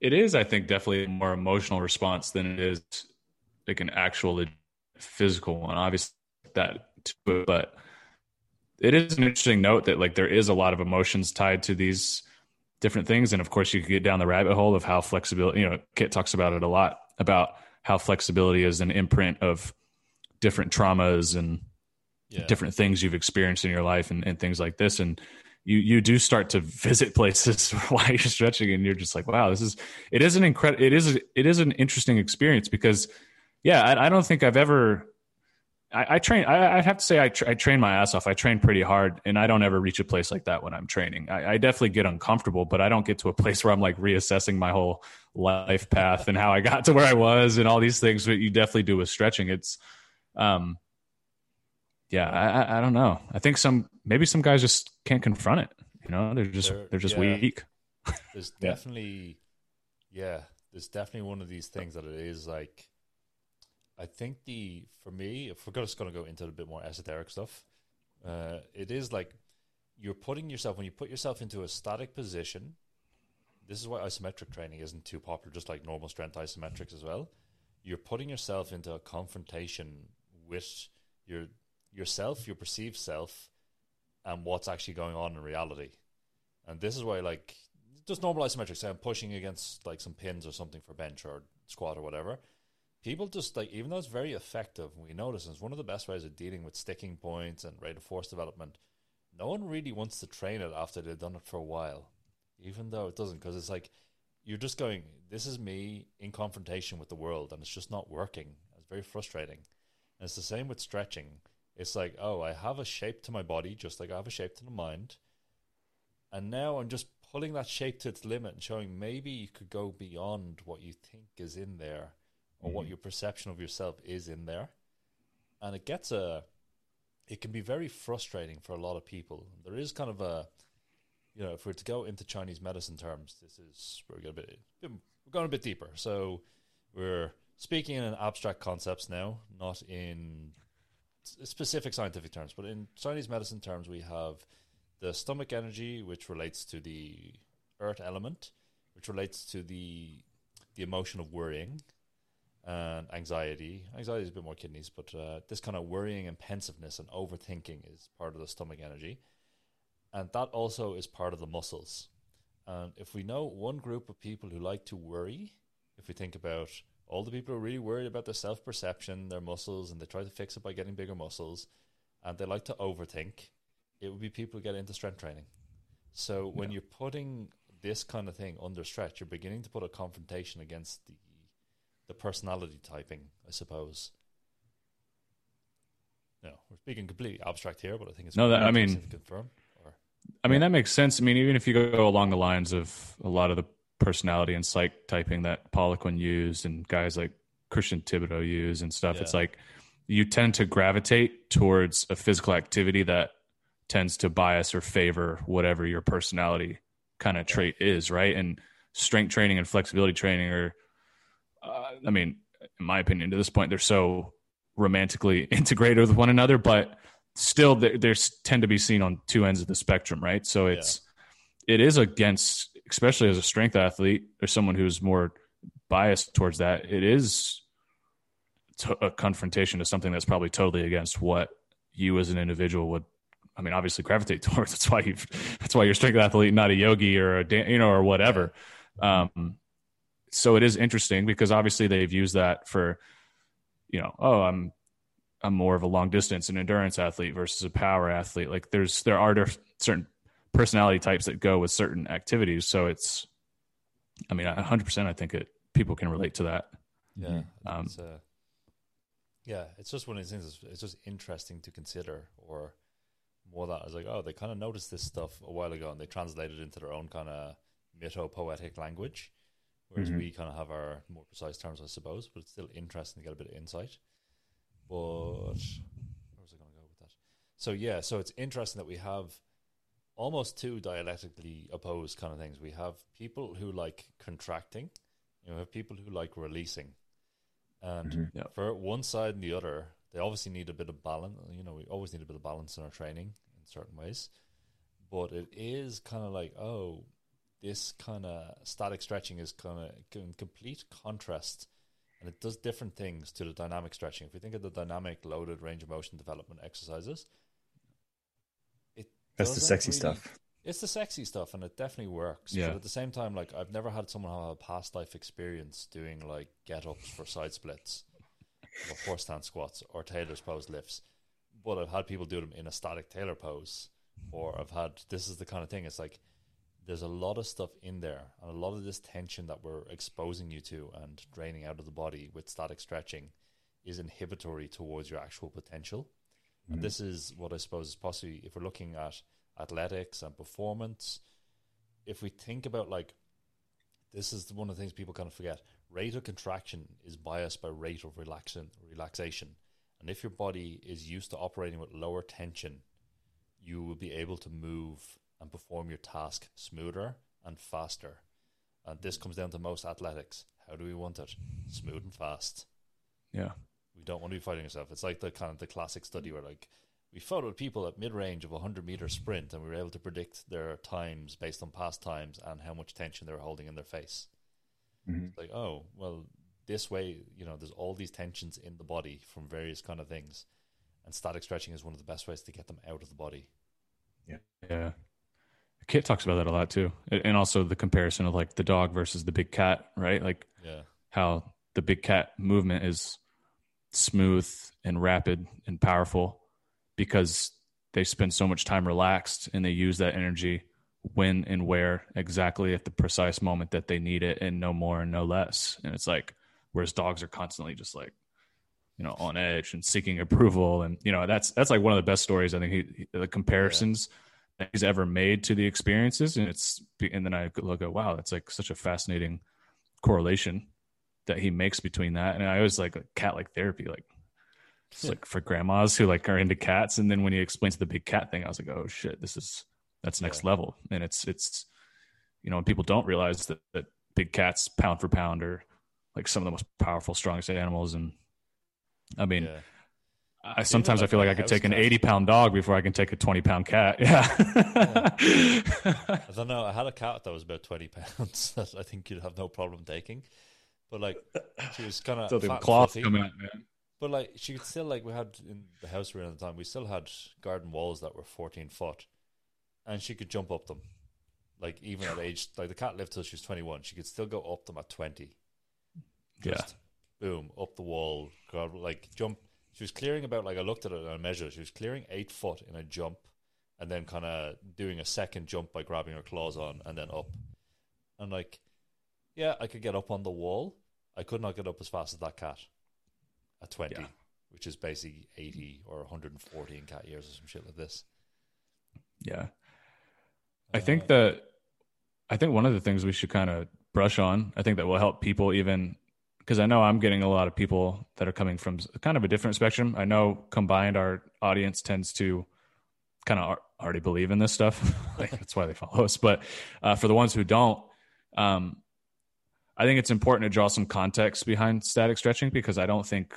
it is, I think, definitely a more emotional response than it is like an actual physical one. Obviously, that too, but it is an interesting note that, like, there is a lot of emotions tied to these different things. And, of course, you could get down the rabbit hole of how flexibility, you know, Kit talks about it a lot, about how flexibility is an imprint of different traumas and yeah. different things you've experienced in your life and, and things like this. And you, you do start to visit places while you're stretching and you're just like, wow, this is, it is an incredible, it is, it is an interesting experience because yeah, I, I don't think I've ever, I, I train, I, I have to say I, tra- I train my ass off. I train pretty hard and I don't ever reach a place like that when I'm training. I, I definitely get uncomfortable, but I don't get to a place where I'm like reassessing my whole life path and how I got to where I was and all these things that you definitely do with stretching. It's, um, yeah, I, I don't know. I think some, maybe some guys just can't confront it. You know, they're just, they're, they're just yeah. weak. There's definitely, yeah, there's definitely one of these things that it is like, I think the, for me, if we're just going to go into a bit more esoteric stuff, uh, it is like you're putting yourself, when you put yourself into a static position, this is why isometric training isn't too popular, just like normal strength isometrics as well. You're putting yourself into a confrontation with your yourself, your perceived self, and what's actually going on in reality. And this is why, like, just normal isometrics, say I'm pushing against like some pins or something for bench or squat or whatever. People just like, even though it's very effective, we notice it's one of the best ways of dealing with sticking points and rate of force development. No one really wants to train it after they've done it for a while, even though it doesn't, because it's like you're just going, this is me in confrontation with the world, and it's just not working. It's very frustrating. And it's the same with stretching. It's like, oh, I have a shape to my body, just like I have a shape to the mind. And now I'm just pulling that shape to its limit and showing maybe you could go beyond what you think is in there or mm-hmm. what your perception of yourself is in there. And it gets a, it can be very frustrating for a lot of people. There is kind of a, you know, if we're to go into Chinese medicine terms, this is, we're going a bit, we're going a bit deeper. So we're speaking in abstract concepts now, not in specific scientific terms, but in Chinese medicine terms, we have the stomach energy, which relates to the earth element, which relates to the the emotion of worrying and anxiety. Anxiety is a bit more kidneys, but uh, this kind of worrying and pensiveness and overthinking is part of the stomach energy. And that also is part of the muscles. And if we know one group of people who like to worry, if we think about all the people who are really worried about their self-perception, their muscles, and they try to fix it by getting bigger muscles, and they like to overthink, it would be people who get into strength training. So when yeah. you're putting this kind of thing under stretch, you're beginning to put a confrontation against the the personality typing, I suppose. No, we're speaking completely abstract here, but I think it's no. That I mean, to confirm, or, I mean yeah. that makes sense. I mean, even if you go along the lines of a lot of the personality and psych typing that Poliquin used and guys like Christian Thibodeau use and stuff, yeah. it's like you tend to gravitate towards a physical activity that tends to bias or favor whatever your personality kind of trait is, right? And strength training and flexibility training are, uh, I mean, in my opinion, to this point, they're so romantically integrated with one another, but still they, they tend to be seen on two ends of the spectrum, right? So it's, yeah. it is against, especially as a strength athlete or someone who's more biased towards that, it is to- a confrontation to something that's probably totally against what you as an individual would, I mean, obviously gravitate towards. That's why you've, that's why you're a strength athlete, not a yogi or a, dan- you know, or whatever. Um, so it is interesting because obviously they've used that for, you know, oh, I'm, I'm more of a long distance and endurance athlete versus a power athlete. Like there's, there are certain personality types that go with certain activities. So it's, I mean, a hundred percent, I think it, people can relate to that. Yeah. Um, it's, uh, yeah. It's just one of these things. It's just interesting to consider, or more that I was like, oh, they kind of noticed this stuff a while ago and they translated it into their own kind of mytho-poetic language, whereas mm-hmm. we kind of have our more precise terms, I suppose, but it's still interesting to get a bit of insight. But where was I going to go with that? So, yeah, so it's interesting that we have almost two dialectically opposed kind of things. We have people who like contracting, and we have people who like releasing. And mm-hmm. yeah. for one side and the other, they obviously need a bit of balance. You know, we always need a bit of balance in our training in certain ways. But it is kind of like, oh, this kind of static stretching is kind of in complete contrast, and it does different things to the dynamic stretching. If we think of the dynamic loaded range of motion development exercises, it that's the sexy really, stuff. It's the sexy stuff, and it definitely works. Yeah. But at the same time, like I've never had someone have a past life experience doing like get-ups for side splits, or horse stand squats or Taylor's pose lifts, but I've had people do them in a static Taylor pose, or I've had, this is the kind of thing, it's like there's a lot of stuff in there and a lot of this tension that we're exposing you to and draining out of the body with static stretching is inhibitory towards your actual potential. Mm-hmm. And this is what I suppose is possibly, if we're looking at athletics and performance, if we think about like, this is one of the things people kind of forget. Rate of contraction is biased by rate of relaxation, relaxation. And if your body is used to operating with lower tension, you will be able to move and perform your task smoother and faster. And this comes down to most athletics. How do we want it? Smooth and fast. Yeah. We don't want to be fighting ourselves. It's like the kind of the classic study where like we followed people at mid-range of a one hundred meter sprint and we were able to predict their times based on past times and how much tension they were holding in their face. Mm-hmm. It's like, oh, well, this way, you know, there's all these tensions in the body from various kind of things, and static stretching is one of the best ways to get them out of the body. Yeah. Yeah. Kit talks about that a lot too. And also the comparison of like the dog versus the big cat, right? Like yeah. how the big cat movement is smooth and rapid and powerful because they spend so much time relaxed and they use that energy when and where exactly at the precise moment that they need it, and no more and no less. And it's like, whereas dogs are constantly just like, you know, on edge and seeking approval. And, you know, that's, that's like one of the best stories. I think he, the comparisons he's ever made to the experiences. And it's, and then I look at, wow, that's like such a fascinating correlation that he makes between that. And I always like cat, like therapy, like it's yeah. like for grandmas who like are into cats. And then when he explains the big cat thing, I was like, oh shit, this is, that's next yeah. level. And it's, it's, you know, and people don't realize that, that big cats pound for pound are like some of the most powerful, strongest animals. And I mean, yeah. I sometimes I feel like I could take an eighty pound dog before I can take a twenty pound cat. Yeah. yeah. I don't know. I had a cat that was about twenty pounds. That I think you'd have no problem taking, but like she was kind of fat, cloth coming out, man. But like she could still, like we had in the house we were in at the time, we still had garden walls that were fourteen foot, and she could jump up them. Like even at age, like the cat lived till she was twenty-one. She could still go up them at twenty. Just yeah. boom, up the wall, God, like jump. She was clearing about, like I looked at it and I measured. She was clearing eight foot in a jump and then kind of doing a second jump by grabbing her claws on and then up. And like, yeah, I could get up on the wall. I could not get up as fast as that cat at twenty, yeah. which is basically eighty or one hundred forty in cat years or some shit like this. Yeah. I uh, think that, I think one of the things we should kind of brush on, I think that will help people even... Because I know I'm getting a lot of people that are coming from kind of a different spectrum. I know combined our audience tends to kind of already believe in this stuff. Like, that's why they follow us. But uh, for the ones who don't, um, I think it's important to draw some context behind static stretching, because I don't think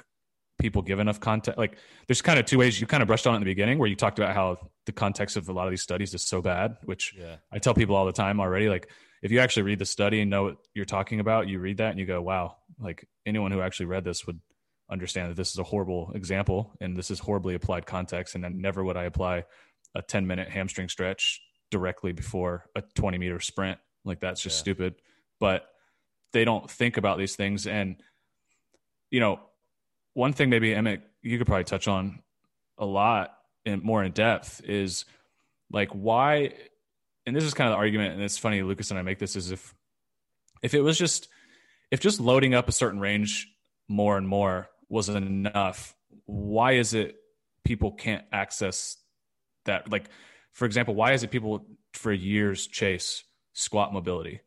people give enough context. Like there's kind of two ways. You kind of brushed on it in the beginning where you talked about how the context of a lot of these studies is so bad, which yeah. I tell people all the time already, like, if you actually read the study and know what you're talking about, you read that and you go, wow, like anyone who actually read this would understand that this is a horrible example and this is horribly applied context. And then never would I apply a ten minute hamstring stretch directly before a twenty meter sprint. Like that's just yeah. stupid, but they don't think about these things. And, you know, one thing maybe Emmett, you could probably touch on a lot and more in depth is like why, and this is kind of the argument, and it's funny, Lucas and I make this, is if if it was just, if just loading up a certain range more and more wasn't enough, why is it people can't access that? Like, for example, why is it people for years chase squat mobility?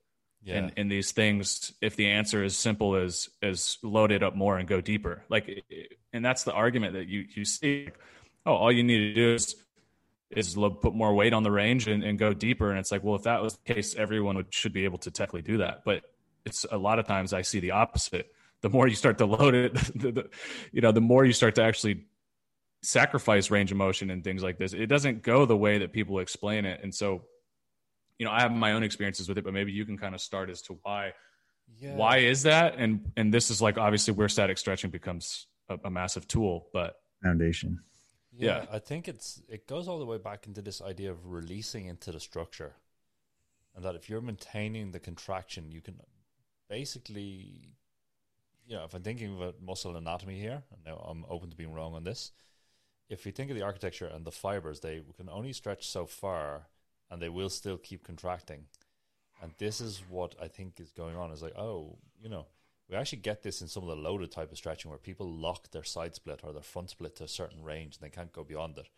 Yeah. And, and these things, if the answer is simple as, as load it up more and go deeper. Like, and that's the argument that you, you see, oh, all you need to do is is put more weight on the range and, and go deeper. And it's like, well, if that was the case, everyone would, should be able to technically do that. But it's a lot of times I see the opposite. The more you start to load it, the, the, you know, the more you start to actually sacrifice range of motion and things like this. It doesn't go the way that people explain it. And so, you know, I have my own experiences with it, but maybe you can kind of start as to why, yeah. why is that? And, and this is like, obviously where static stretching becomes a, a massive tool, but foundation. Yeah, yeah, I think it's it goes all the way back into this idea of releasing into the structure, and that if you're maintaining the contraction, you can basically, you know, if I'm thinking about muscle anatomy here, and now I'm open to being wrong on this, if you think of the architecture and the fibers, they can only stretch so far, and they will still keep contracting, and this is what I think is going on. Is like, oh, you know, we actually get this in some of the loaded type of stretching where people lock their side split or their front split to a certain range and they can't go beyond it.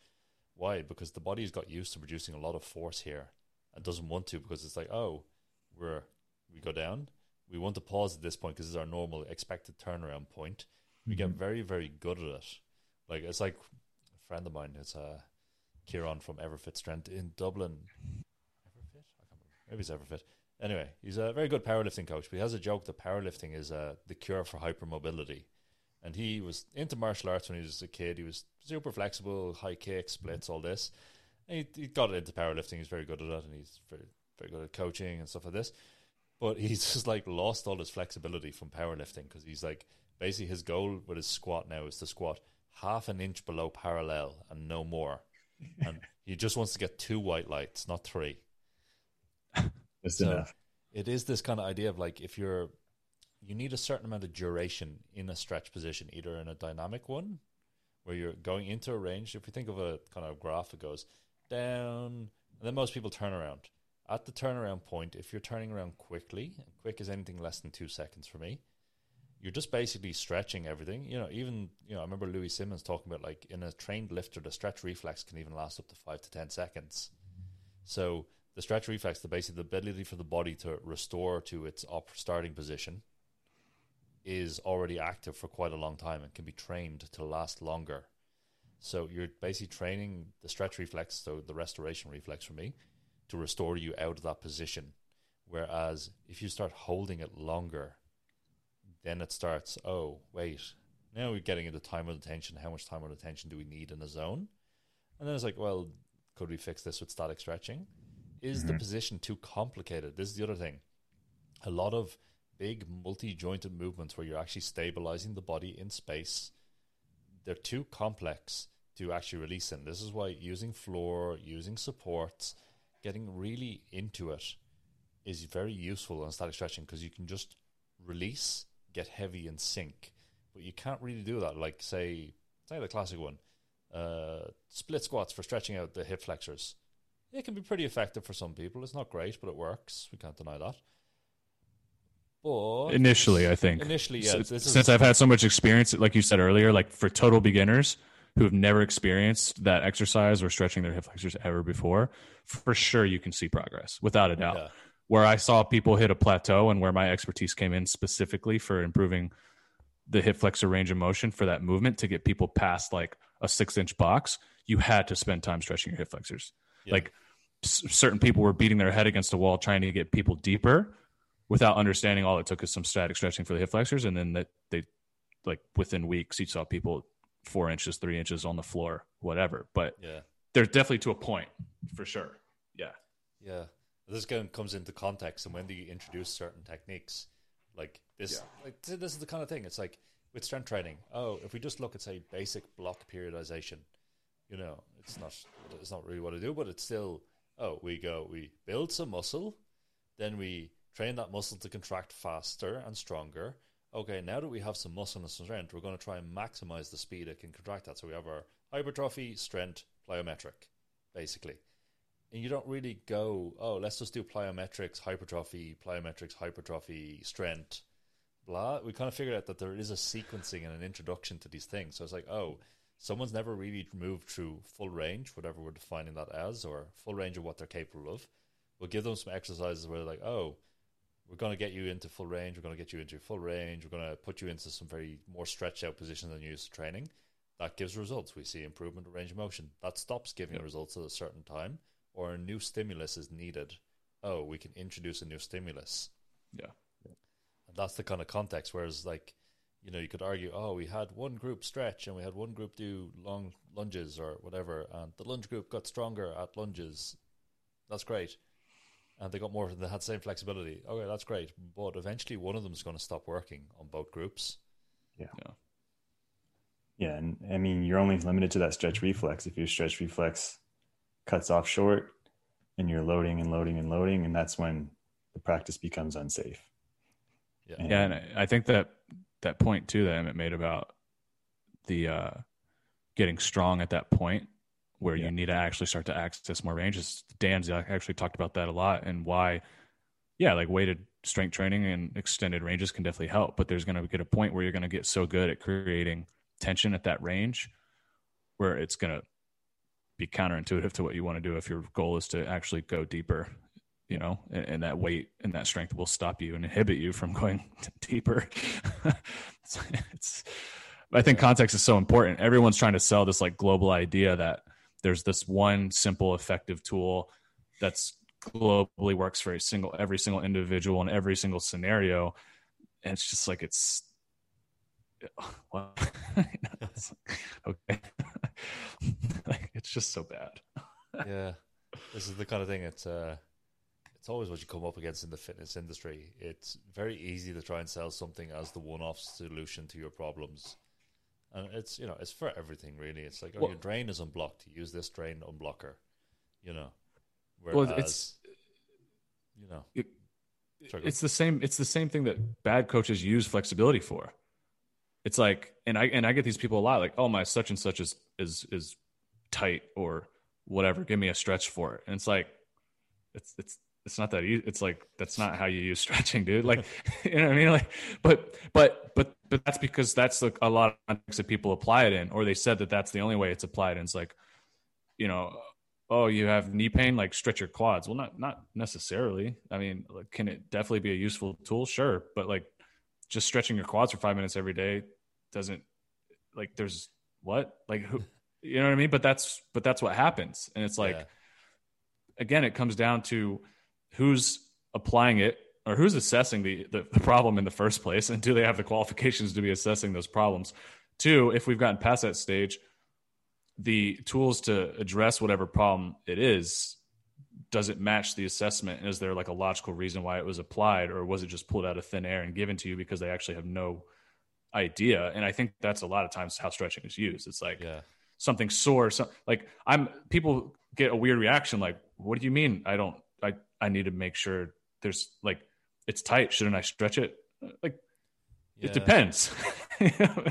Why? Because the body's got used to producing a lot of force here and doesn't want to, because it's like, oh, we're, we go down. We want to pause at this point because this is our normal expected turnaround point. We mm-hmm. get very, very good at it. Like, it's like a friend of mine, it's uh, Kieran from Everfit Strength in Dublin. Everfit? I can't remember. Maybe it's Everfit. Anyway, he's a very good powerlifting coach, but he has a joke that powerlifting is uh, the cure for hypermobility. And he was into martial arts when he was a kid. He was super flexible, high kicks, splits, all this. And he, he got into powerlifting. He's very good at it, and he's very, very good at coaching and stuff like this. But he's just like lost all his flexibility from powerlifting, because he's like, basically his goal with his squat now is to squat half an inch below parallel and no more. And he just wants to get two white lights, not three. So enough. It is this kind of idea of like, if you're, you need a certain amount of duration in a stretch position, either in a dynamic one where you're going into a range. If you think of a kind of graph, it goes down and then most people turn around at the turnaround point. If you're turning around quickly, and quick is anything less than two seconds for me, you're just basically stretching everything. You know, even, you know, I remember Louie Simmons talking about like in a trained lifter, the stretch reflex can even last up to five to ten seconds. So the stretch reflex, the basically the ability for the body to restore to its op- starting position, is already active for quite a long time and can be trained to last longer. So you're basically training the stretch reflex, so the restoration reflex for me, to restore you out of that position. Whereas if you start holding it longer, then it starts, oh, wait, now we're getting into time under tension. How much time under tension do we need in a zone? And then it's like, well, could we fix this with static stretching? Is mm-hmm. the position too complicated? This is the other thing. A lot of big multi-jointed movements where you're actually stabilizing the body in space, they're too complex to actually release in. This is why using floor, using supports, getting really into it is very useful on static stretching, because you can just release, get heavy and sink. But you can't really do that. Like, say, say the classic one, uh, split squats for stretching out the hip flexors. It can be pretty effective for some people. It's not great, but it works. We can't deny that. But initially, I think. Initially, yeah. So, since I've had so much experience, like you said earlier, like for total beginners who have never experienced that exercise or stretching their hip flexors ever before, for sure you can see progress, without a doubt. Yeah. Where I saw people hit a plateau and where my expertise came in specifically for improving the hip flexor range of motion for that movement to get people past like a six inch box, you had to spend time stretching your hip flexors. Yeah. Like s- certain people were beating their head against a wall trying to get people deeper without understanding all it took is some static stretching for the hip flexors. And then that they, like within weeks, you saw people four inches, three inches on the floor, whatever. But yeah, they're definitely to a point for sure. Yeah. Yeah. This game comes into context, and when do you introduce certain techniques like this? Yeah. Like this is the kind of thing. It's like with strength training. Oh, if we just look at say basic block periodization, you know, it's not it's not really what I do, but it's still. Oh, we go we build some muscle, then we train that muscle to contract faster and stronger. Okay, now that we have some muscle and some strength, we're going to try and maximize the speed it can contract at. So we have our hypertrophy, strength, plyometric, basically. And you don't really go, oh, let's just do plyometrics, hypertrophy, plyometrics, hypertrophy, strength, blah. We kind of figured out that there is a sequencing and an introduction to these things. So it's like, oh, someone's never really moved through full range, whatever we're defining that as, or full range of what they're capable of. We'll give them some exercises where they're like, oh, we're going to get you into full range. We're going to get you into full range. We're going to put you into some very more stretched out positions than you used to training. That gives results. We see improvement of range of motion. That stops giving yep. results at a certain time. Or a new stimulus is needed. Oh, we can introduce a new stimulus. Yeah. And that's the kind of context. Whereas, like, you know, you could argue, oh, we had one group stretch and we had one group do long lunges or whatever, and the lunge group got stronger at lunges. That's great. And they got more, they had the same flexibility. Okay, that's great. But eventually one of them is going to stop working on both groups. Yeah. Yeah. Yeah. And I mean, you're only limited to that stretch reflex. If your stretch reflex cuts off short and you're loading and loading and loading, and that's when the practice becomes unsafe. Yeah, and, yeah, and I, I think that that point too that Emmett made about the uh, getting strong at that point where yeah. you need to actually start to access more ranges. Dan's actually talked about that a lot, and why, yeah, like weighted strength training and extended ranges can definitely help, but there's going to get a point where you're going to get so good at creating tension at that range where it's going to be counterintuitive to what you want to do if your goal is to actually go deeper, you know, and, and that weight and that strength will stop you and inhibit you from going deeper. it's, it's, I think context is so important. Everyone's trying to sell this like global idea that there's this one simple, effective tool that's globally works for a single, every single individual in every single scenario. And it's just like, it's, well, it's like, okay. Like, it's just so bad. Yeah, this is the kind of thing. It's uh, it's always what you come up against in the fitness industry. It's very easy to try and sell something as the one-off solution to your problems, and it's you know it's for everything really. It's like, oh, well, your drain is unblocked. Use this drain unblocker. You know, whereas well, it's you know it, it's the same. It's the same thing that bad coaches use flexibility for. It's like, and I and I get these people a lot, like, oh, my such and such is is is tight or whatever. Give me a stretch for it. And it's like, it's it's it's not that easy. It's like, that's not how you use stretching, dude. Like, you know what I mean? Like, but but but but that's because that's like a lot of context that people apply it in, or they said that that's the only way it's applied. And it's like, you know, oh, you have knee pain, like stretch your quads. Well, not, not necessarily. I mean, like, can it definitely be a useful tool? Sure. But like just stretching your quads for five minutes every day doesn't, like, there's what, like, who, you know what I mean? But that's, but that's what happens. And it's like, yeah. again, it comes down to who's applying it or who's assessing the, the, the problem in the first place. And do they have the qualifications to be assessing those problems? Two, if we've gotten past that stage, the tools to address whatever problem it is, does it match the assessment? And is there like a logical reason why it was applied, or was it just pulled out of thin air and given to you because they actually have no idea? And I think that's a lot of times how stretching is used. It's like yeah. something sore. So, like I'm people get a weird reaction. Like, what do you mean? I don't, I, I need to make sure there's like, it's tight. Shouldn't I stretch it? Like yeah. it depends.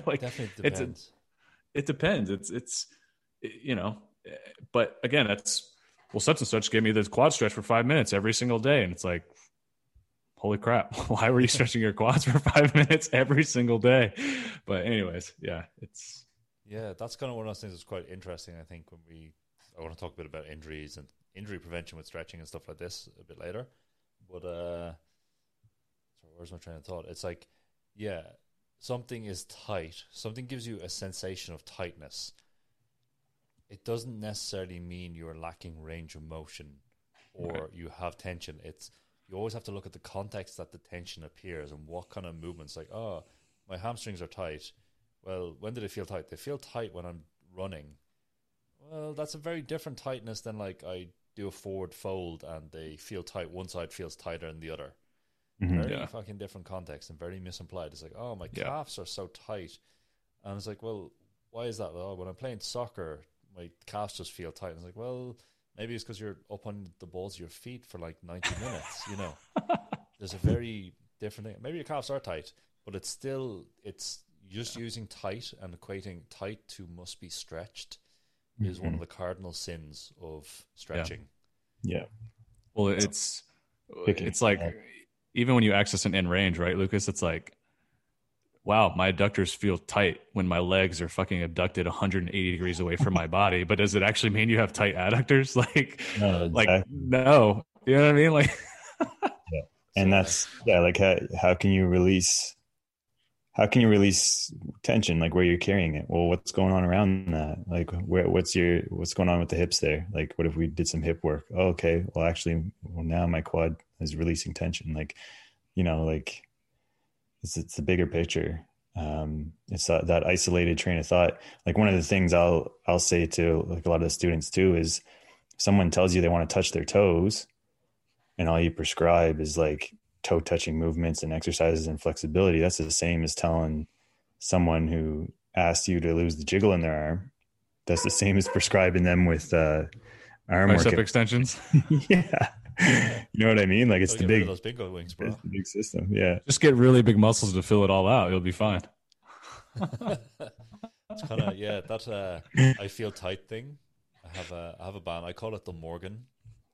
Like Definitely depends. It's, it depends. It's, it's, you know, but again, that's, well, such and such gave me this quad stretch for five minutes every single day. And it's like, holy crap, why were you stretching your quads for five minutes every single day? But anyways, yeah, it's. Yeah, that's kind of one of those things that's quite interesting. I think when we, I want to talk a bit about injuries and injury prevention with stretching and stuff like this a bit later. But uh, sorry, where's my train of thought? It's like, yeah, something is tight. Something gives you a sensation of tightness. It doesn't necessarily mean you're lacking range of motion or right. you have tension. It's you always have to look at the context that the tension appears and what kind of movements. Like, oh, my hamstrings are tight. Well, when do they feel tight? They feel tight when I'm running. Well, that's a very different tightness than like I do a forward fold and they feel tight. One side feels tighter than the other. Mm-hmm, very yeah. fucking different context and very misimplied. It's like, oh, my yeah. calves are so tight. And it's like, well, why is that? Oh, when I'm playing soccer, my calves just feel tight. And it's like, well, maybe it's because you're up on the balls of your feet for like ninety minutes, you know. There's a very different thing. Maybe your calves are tight, but it's still, it's just yeah. using tight and equating tight to must be stretched mm-hmm. is one of the cardinal sins of stretching. Yeah. yeah. Well, it's, Picking. it's like, yeah. even when you access an end range, right, Lucas, it's like, wow, my adductors feel tight when my legs are fucking abducted one hundred eighty degrees away from my body. But does it actually mean you have tight adductors? Like, no, exactly. like no, you know what I mean? Like, yeah. and that's yeah. Like, how, how can you release? How can you release tension? Like where you're carrying it? Well, what's going on around that? Like, where? What's your? What's going on with the hips there? Like, what if we did some hip work? Oh, okay. Well, actually, well now my quad is releasing tension. Like, you know, like. It's, it's the bigger picture. Um, it's that, that isolated train of thought. Like one of the things I'll, I'll say to like a lot of the students too, is someone tells you they want to touch their toes and all you prescribe is like toe touching movements and exercises and flexibility. That's the same as telling someone who asked you to lose the jiggle in their arm. That's the same as prescribing them with uh, arm work extensions. yeah. You know what I mean? Like it's the big, those bingo wings, bro. It's the big system. Yeah. Just get really big muscles to fill it all out. You'll be fine. It's kind of, yeah, that's uh I feel tight thing. I have a, I have a band. I call it the Morgan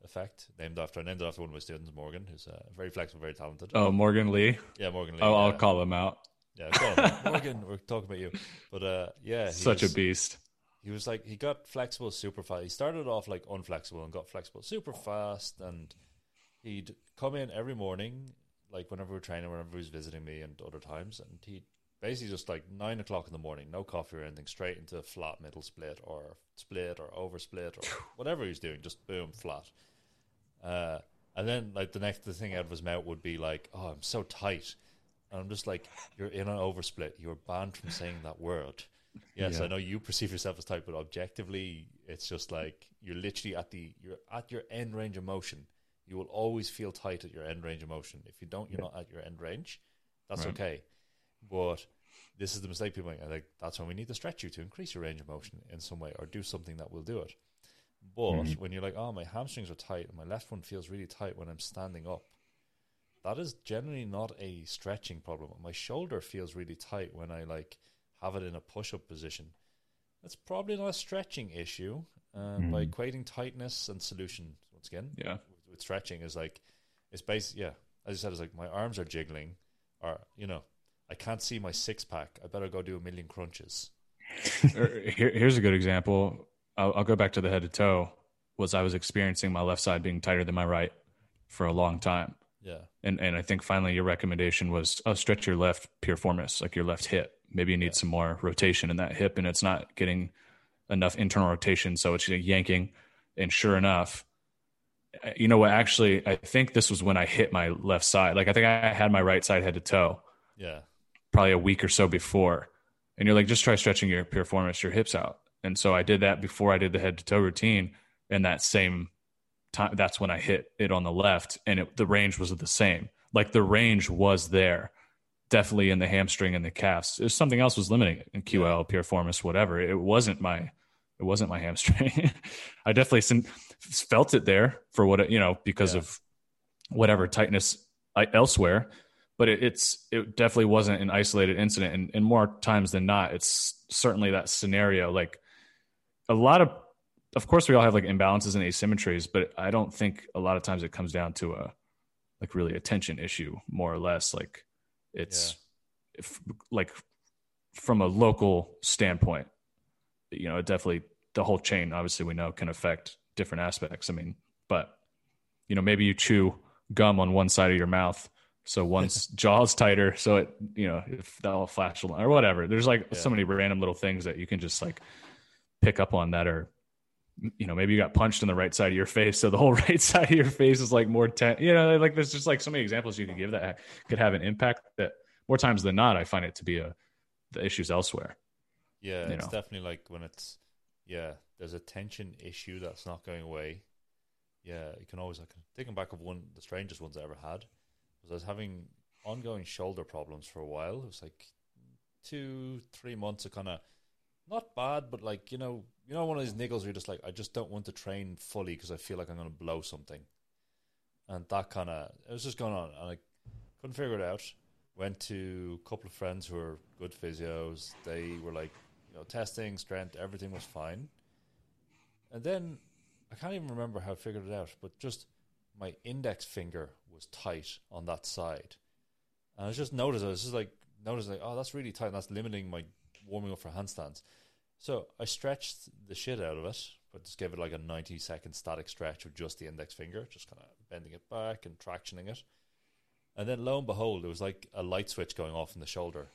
effect named after, I named it after one of my students, Morgan, who's uh, very flexible, very talented. Oh, Morgan Lee. Yeah. Morgan Lee. Oh, yeah. I'll call him out. Yeah. Call him out. Morgan, we're talking about you, but uh, yeah. Such was, a beast. He was like, he got flexible super fast. He started off like unflexible and got flexible super fast. And he'd come in every morning, like whenever we were training, whenever he was visiting me and other times. And he'd basically just like nine o'clock in the morning, no coffee or anything, straight into a flat middle split or split or over split or whatever he was doing, just boom, flat. Uh, and then like the next the thing out of his mouth would be like, oh, I'm so tight. And I'm just like, you're in an over split. You're banned from saying that word. Yes, yeah. I know you perceive yourself as tight, but objectively, it's just like you're literally at the you're at your end range of motion. You will always feel tight at your end range of motion. If you don't, you're yeah. not at your end range. That's right. Okay. But this is the mistake people make. Like that's when we need to stretch you to increase your range of motion in some way, or do something that will do it. But mm-hmm. when you're like, oh, my hamstrings are tight, and my left one feels really tight when I'm standing up, that is generally not a stretching problem. My shoulder feels really tight when I like. Have it in a push-up position. That's probably not a stretching issue. Uh, mm-hmm. By equating tightness and solution, once again, yeah, with, with stretching is like, it's basically, yeah, as I said, it's like my arms are jiggling, or, you know, I can't see my six-pack. I better go do a million crunches. Here, here's a good example. I'll, I'll go back to the head to toe. was I was experiencing my left side being tighter than my right for a long time. Yeah. And and I think finally your recommendation was, oh, stretch your left piriformis, like your left hip. Maybe you need yeah. some more rotation in that hip, and it's not getting enough internal rotation, so it's yanking. And sure enough, you know what, actually, I think this was when I hit my left side. Like, I think I had my right side head to toe. Yeah. Probably a week or so before. And you're like, just try stretching your piriformis, your hips out. And so I did that before I did the head to toe routine. And that same time, that's when I hit it on the left, and it, the range was the same. Like, the range was there, definitely in the hamstring and the calves. It was something else was limiting it in Q L, piriformis, whatever. It wasn't my, it wasn't my hamstring. I definitely felt it there for what, it, you know, because yeah. of whatever tightness elsewhere, but it, it's, it definitely wasn't an isolated incident. And, and more times than not, it's certainly that scenario. Like, a lot of, of course we all have like imbalances and asymmetries, but I don't think a lot of times it comes down to a, like, really a tension issue, more or less. Like, it's yeah. if, like, from a local standpoint, you know, it definitely, the whole chain, obviously we know, can affect different aspects. I mean, but you know, maybe you chew gum on one side of your mouth, so one's jaw's tighter. So it, you know, if that'll flash or whatever, there's like yeah. so many random little things that you can just like pick up on that are, you know, maybe you got punched in the right side of your face, so the whole right side of your face is like more tense. You know, like, there's just like so many examples you could give that could have an impact that more times than not, I find it to be a, the issues elsewhere. Yeah. You it's know. Definitely like when it's, yeah, there's a tension issue that's not going away. Yeah. You can always, I can think back of one, the strangest ones I ever had was I was having ongoing shoulder problems for a while. It was like two, three months of kind of, not bad, but like, you know, you know, one of these niggles where you're just like, I just don't want to train fully because I feel like I'm going to blow something. And that kind of, it was just going on. And I couldn't figure it out. Went to a couple of friends who were good physios. They were like, you know, testing, strength, everything was fine. And then I can't even remember how I figured it out, but just my index finger was tight on that side. And I just noticed, I was just like, noticing, like, oh, that's really tight. And that's limiting my warming up for handstands. So I stretched the shit out of it, but just gave it like a ninety second static stretch with just the index finger, just kind of bending it back and tractioning it. And then lo and behold, there was like a light switch going off in the shoulder,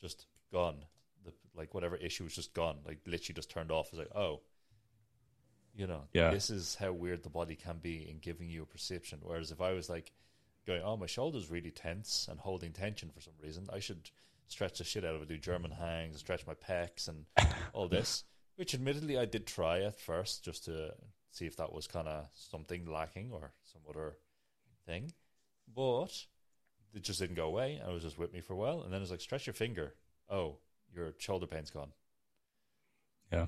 just gone. The, like whatever issue was just gone, like literally just turned off. I was like, oh, you know, yeah. this is how weird the body can be in giving you a perception. Whereas if I was like going, oh, my shoulder's really tense and holding tension for some reason, I should stretch the shit out of it, do German hangs, stretch my pecs and all this, which admittedly I did try at first just to see if that was kind of something lacking or some other thing. But it just didn't go away. I was just with me for a while. And then it was like, stretch your finger. Oh, your shoulder pain's gone. Yeah.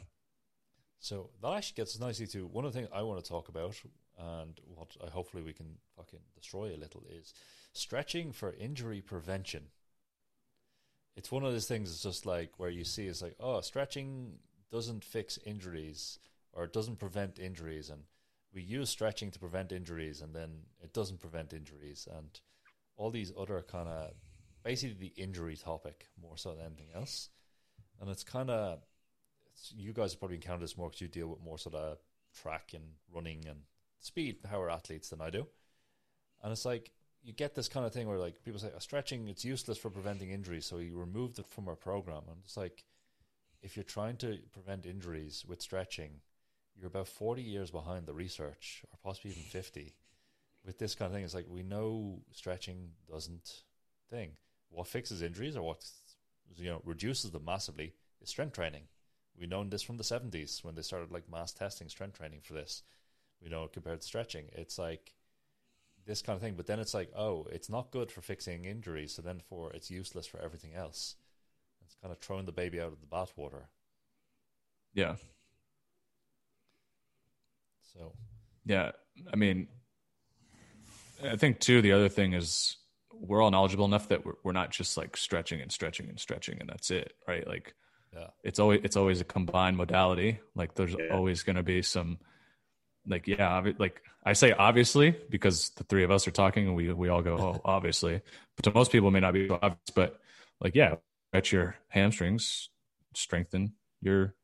So that actually gets us nicely to one of the things I want to talk about, and what I hopefully we can fucking destroy a little, is stretching for injury prevention. It's one of those things that's just like where you see it's like, oh, stretching doesn't fix injuries or it doesn't prevent injuries. And we use stretching to prevent injuries and then it doesn't prevent injuries. And all these other kind of, basically the injury topic more so than anything else. And it's kind of, you guys have probably encountered this more because you deal with more sort of track and running and speed power athletes than I do. And it's like, you get this kind of thing where like people say, oh, stretching, it's useless for preventing injuries, so you removed it from our program. And it's like, if you're trying to prevent injuries with stretching, you're about forty years behind the research, or possibly even fifty. With this kind of thing, it's like, we know stretching doesn't thing. What fixes injuries or what, you know, reduces them massively is strength training. We know this from the seventies when they started like mass testing strength training for this. We know it compared to stretching. It's like, this kind of thing, but then it's like, oh, it's not good for fixing injuries, so then for it's useless for everything else. It's kind of throwing the baby out of the bathwater. Yeah. So. Yeah, I mean, I think too, the other thing is we're all knowledgeable enough that we're, we're not just like stretching and stretching and stretching and that's it, right? Like, yeah. it's always it's always a combined modality. Like, there's yeah. always going to be some. Like, yeah, like I say, obviously, because the three of us are talking and we, we all go, oh, obviously, but to most people it may not be obvious, but like, yeah, stretch your hamstrings, strengthen your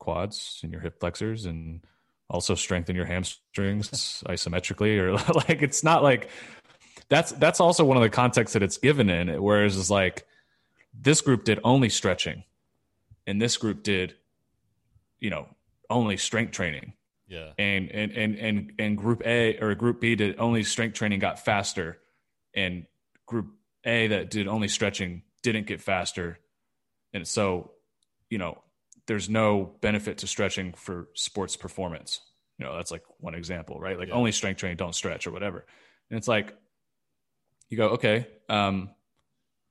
quads and your hip flexors and also strengthen your hamstrings isometrically, or like, it's not like that's, that's also one of the contexts that it's given in. Whereas it's like, this group did only stretching and this group did, you know, only strength training. Yeah. And, and, and, and, and group A or group B did only strength training, got faster, and group A that did only stretching didn't get faster. And so, you know, there's no benefit to stretching for sports performance. You know, that's like one example, right? Like yeah. only strength training, don't stretch or whatever. And it's like, you go, okay. Um,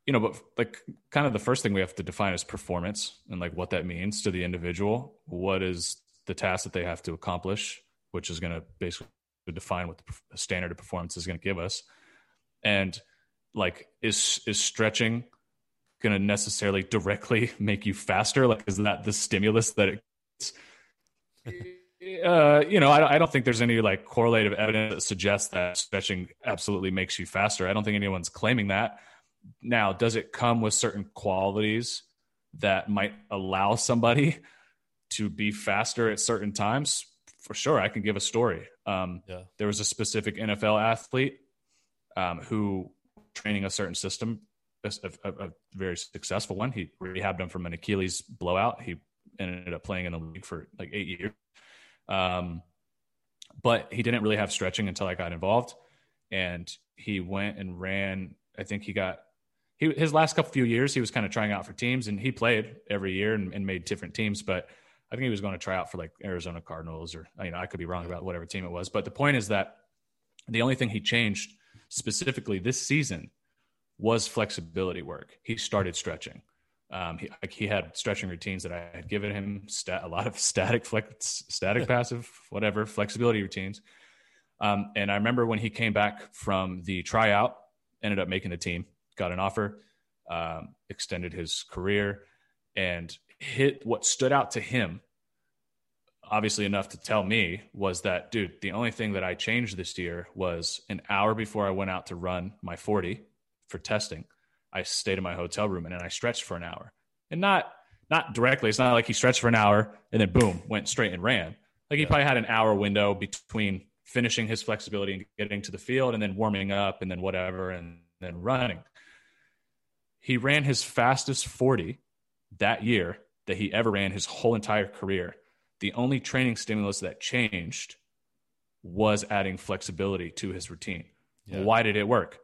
you know, but like kind of the first thing we have to define is performance and like what that means to the individual. What is the task that they have to accomplish, which is going to basically define what the standard of performance is going to give us. And like, is, is stretching going to necessarily directly make you faster? Like, is that the stimulus that it gets? uh, you know, I, I don't think there's any like correlative evidence that suggests that stretching absolutely makes you faster. I don't think anyone's claiming that. Now, does it come with certain qualities that might allow somebody to be faster at certain times? For sure. I can give a story. Um, yeah. There was a specific N F L athlete um, who training a certain system, a, a, a very successful one. He rehabbed him from an Achilles blowout. He ended up playing in the league for like eight years. Um, but he didn't really have stretching until I got involved. And he went and ran, I think he got, he, his last couple few years, he was kind of trying out for teams, and he played every year and, and made different teams. But I think he was going to try out for like Arizona Cardinals, or, you know, I could be wrong about whatever team it was. But the point is that the only thing he changed specifically this season was flexibility work. He started stretching. Um, he, like he had stretching routines that I had given him, stat, a lot of static, flex, static, passive, whatever, flexibility routines. Um, and I remember when he came back from the tryout, ended up making the team, got an offer, um, extended his career, and hit what stood out to him, obviously enough to tell me, was that, dude, the only thing that I changed this year was an hour before I went out to run my forty for testing, I stayed in my hotel room and then I stretched for an hour. And not, not directly. It's not like he stretched for an hour and then boom, went straight and ran. Like he yeah. probably had an hour window between finishing his flexibility and getting to the field and then warming up and then whatever, and then running. He ran his fastest forty that year that he ever ran his whole entire career. The only training stimulus that changed was adding flexibility to his routine. Yeah. Why did it work?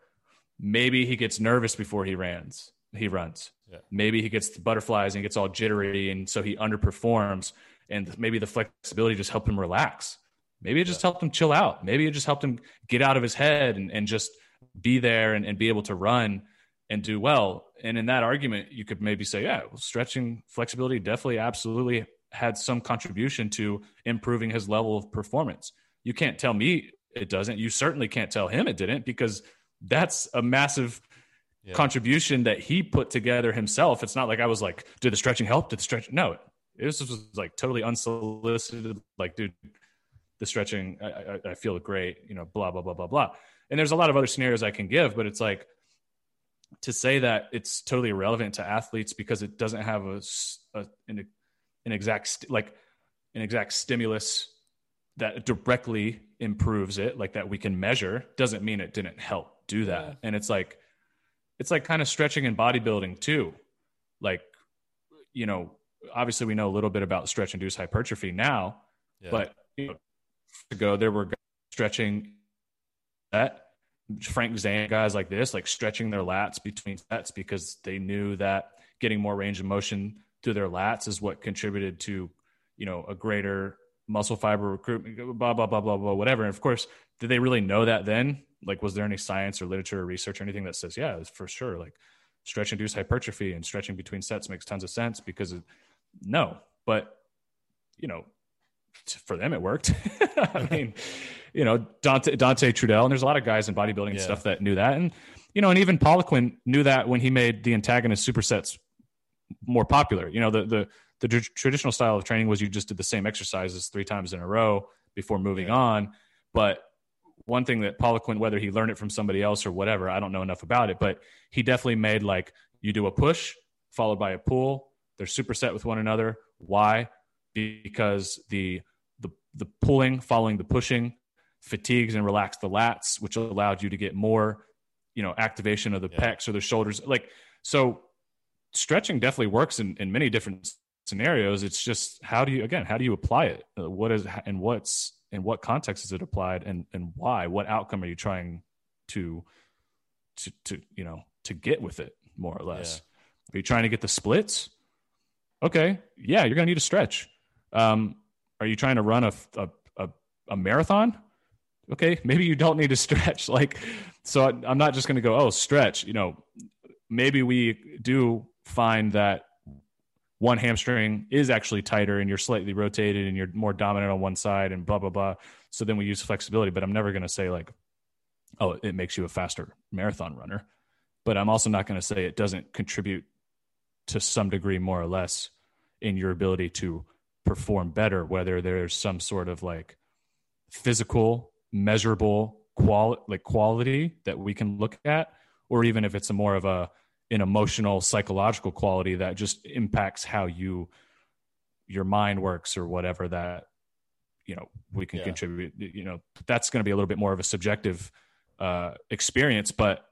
Maybe he gets nervous before he runs. He runs. Yeah. Maybe he gets the butterflies and gets all jittery, and so he underperforms. And maybe the flexibility just helped him relax. Maybe it just yeah. helped him chill out. Maybe it just helped him get out of his head and, and just be there and, and be able to run and do well. And in that argument, you could maybe say, yeah, well, stretching, flexibility definitely absolutely had some contribution to improving his level of performance. You can't tell me it doesn't. You certainly can't tell him it didn't, because that's a massive yeah. contribution that he put together himself. It's not like I was like, did the stretching help? Did the stretch? No, it was, it was like totally unsolicited. Like, dude, the stretching, I, I, I feel great, you know, blah, blah, blah, blah, blah. And there's a lot of other scenarios I can give, but it's like, to say that it's totally irrelevant to athletes because it doesn't have a, a an, an exact, like an exact stimulus that directly improves it, like that we can measure, doesn't mean it didn't help do that. Yeah. And it's like, it's like kind of stretching and bodybuilding too. Like, you know, obviously we know a little bit about stretch induced hypertrophy now, yeah. but you know, ago there were guys stretching that, Frank Zane, guys like this, like stretching their lats between sets because they knew that getting more range of motion through their lats is what contributed to, you know, a greater muscle fiber recruitment, blah, blah, blah, blah, blah, whatever. And of course, did they really know that then? Like, was there any science or literature or research or anything that says, yeah, for sure, like stretch-induced hypertrophy and stretching between sets makes tons of sense? Because of, no, but, you know, for them, it worked. I mean, you know, Dante, Dante Trudel, and there's a lot of guys in bodybuilding and yeah. stuff that knew that. And, you know, and even Poliquin knew that when he made the antagonist supersets more popular. You know, the, the, the tr- traditional style of training was you just did the same exercises three times in a row before moving yeah. on. But one thing that Poliquin, whether he learned it from somebody else or whatever, I don't know enough about it, but he definitely made like, you do a push followed by a pull. They're superset with one another. Why? Because the, the the pulling following the pushing fatigues and relaxed the lats, which allowed you to get more, you know, activation of the yeah. pecs or the shoulders. Like, so stretching definitely works in, in many different scenarios. It's just, how do you, again, how do you apply it? Uh, what is, and what's, in what context is it applied, and, and why, what outcome are you trying to, to, to, you know, to get with it, more or less? Yeah. Are you trying to get the splits? Okay. Yeah. You're going to need a stretch. Um, are you trying to run a, a, a, a marathon? Okay. Maybe you don't need to stretch. Like, so I, I'm not just going to go, oh, stretch, you know, maybe we do find that one hamstring is actually tighter and you're slightly rotated and you're more dominant on one side and blah, blah, blah. So then we use flexibility, but I'm never going to say like, oh, it makes you a faster marathon runner, but I'm also not going to say it doesn't contribute to some degree, more or less, in your ability to perform better, whether there's some sort of like physical, measurable quality, like quality that we can look at, or even if it's a more of a, an emotional, psychological quality that just impacts how you, your mind works or whatever, that, you know, we can yeah. contribute, you know, that's going to be a little bit more of a subjective uh, experience, but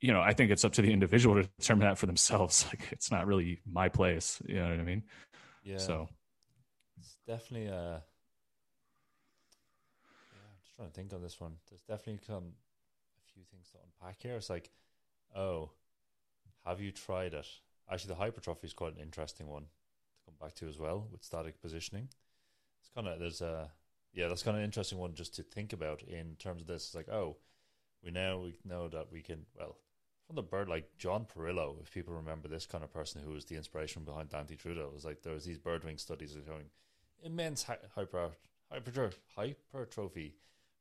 you know, I think it's up to the individual to determine that for themselves. Like, it's not really my place. You know what I mean? Yeah. So it's definitely, uh, yeah, I'm just trying to think on this one. There's definitely come a few things to unpack here. It's like, oh, have you tried it? Actually, the hypertrophy is quite an interesting one to come back to as well, with static positioning. It's kind of, there's a, yeah, that's kind of an interesting one just to think about in terms of this. It's like, oh, we now we know that we can, well, from the bird, like John Perillo, if people remember this kind of person who was the inspiration behind Dante Trudel, it was like there was these birdwing studies showing immense hyper, hyper, hypertrophy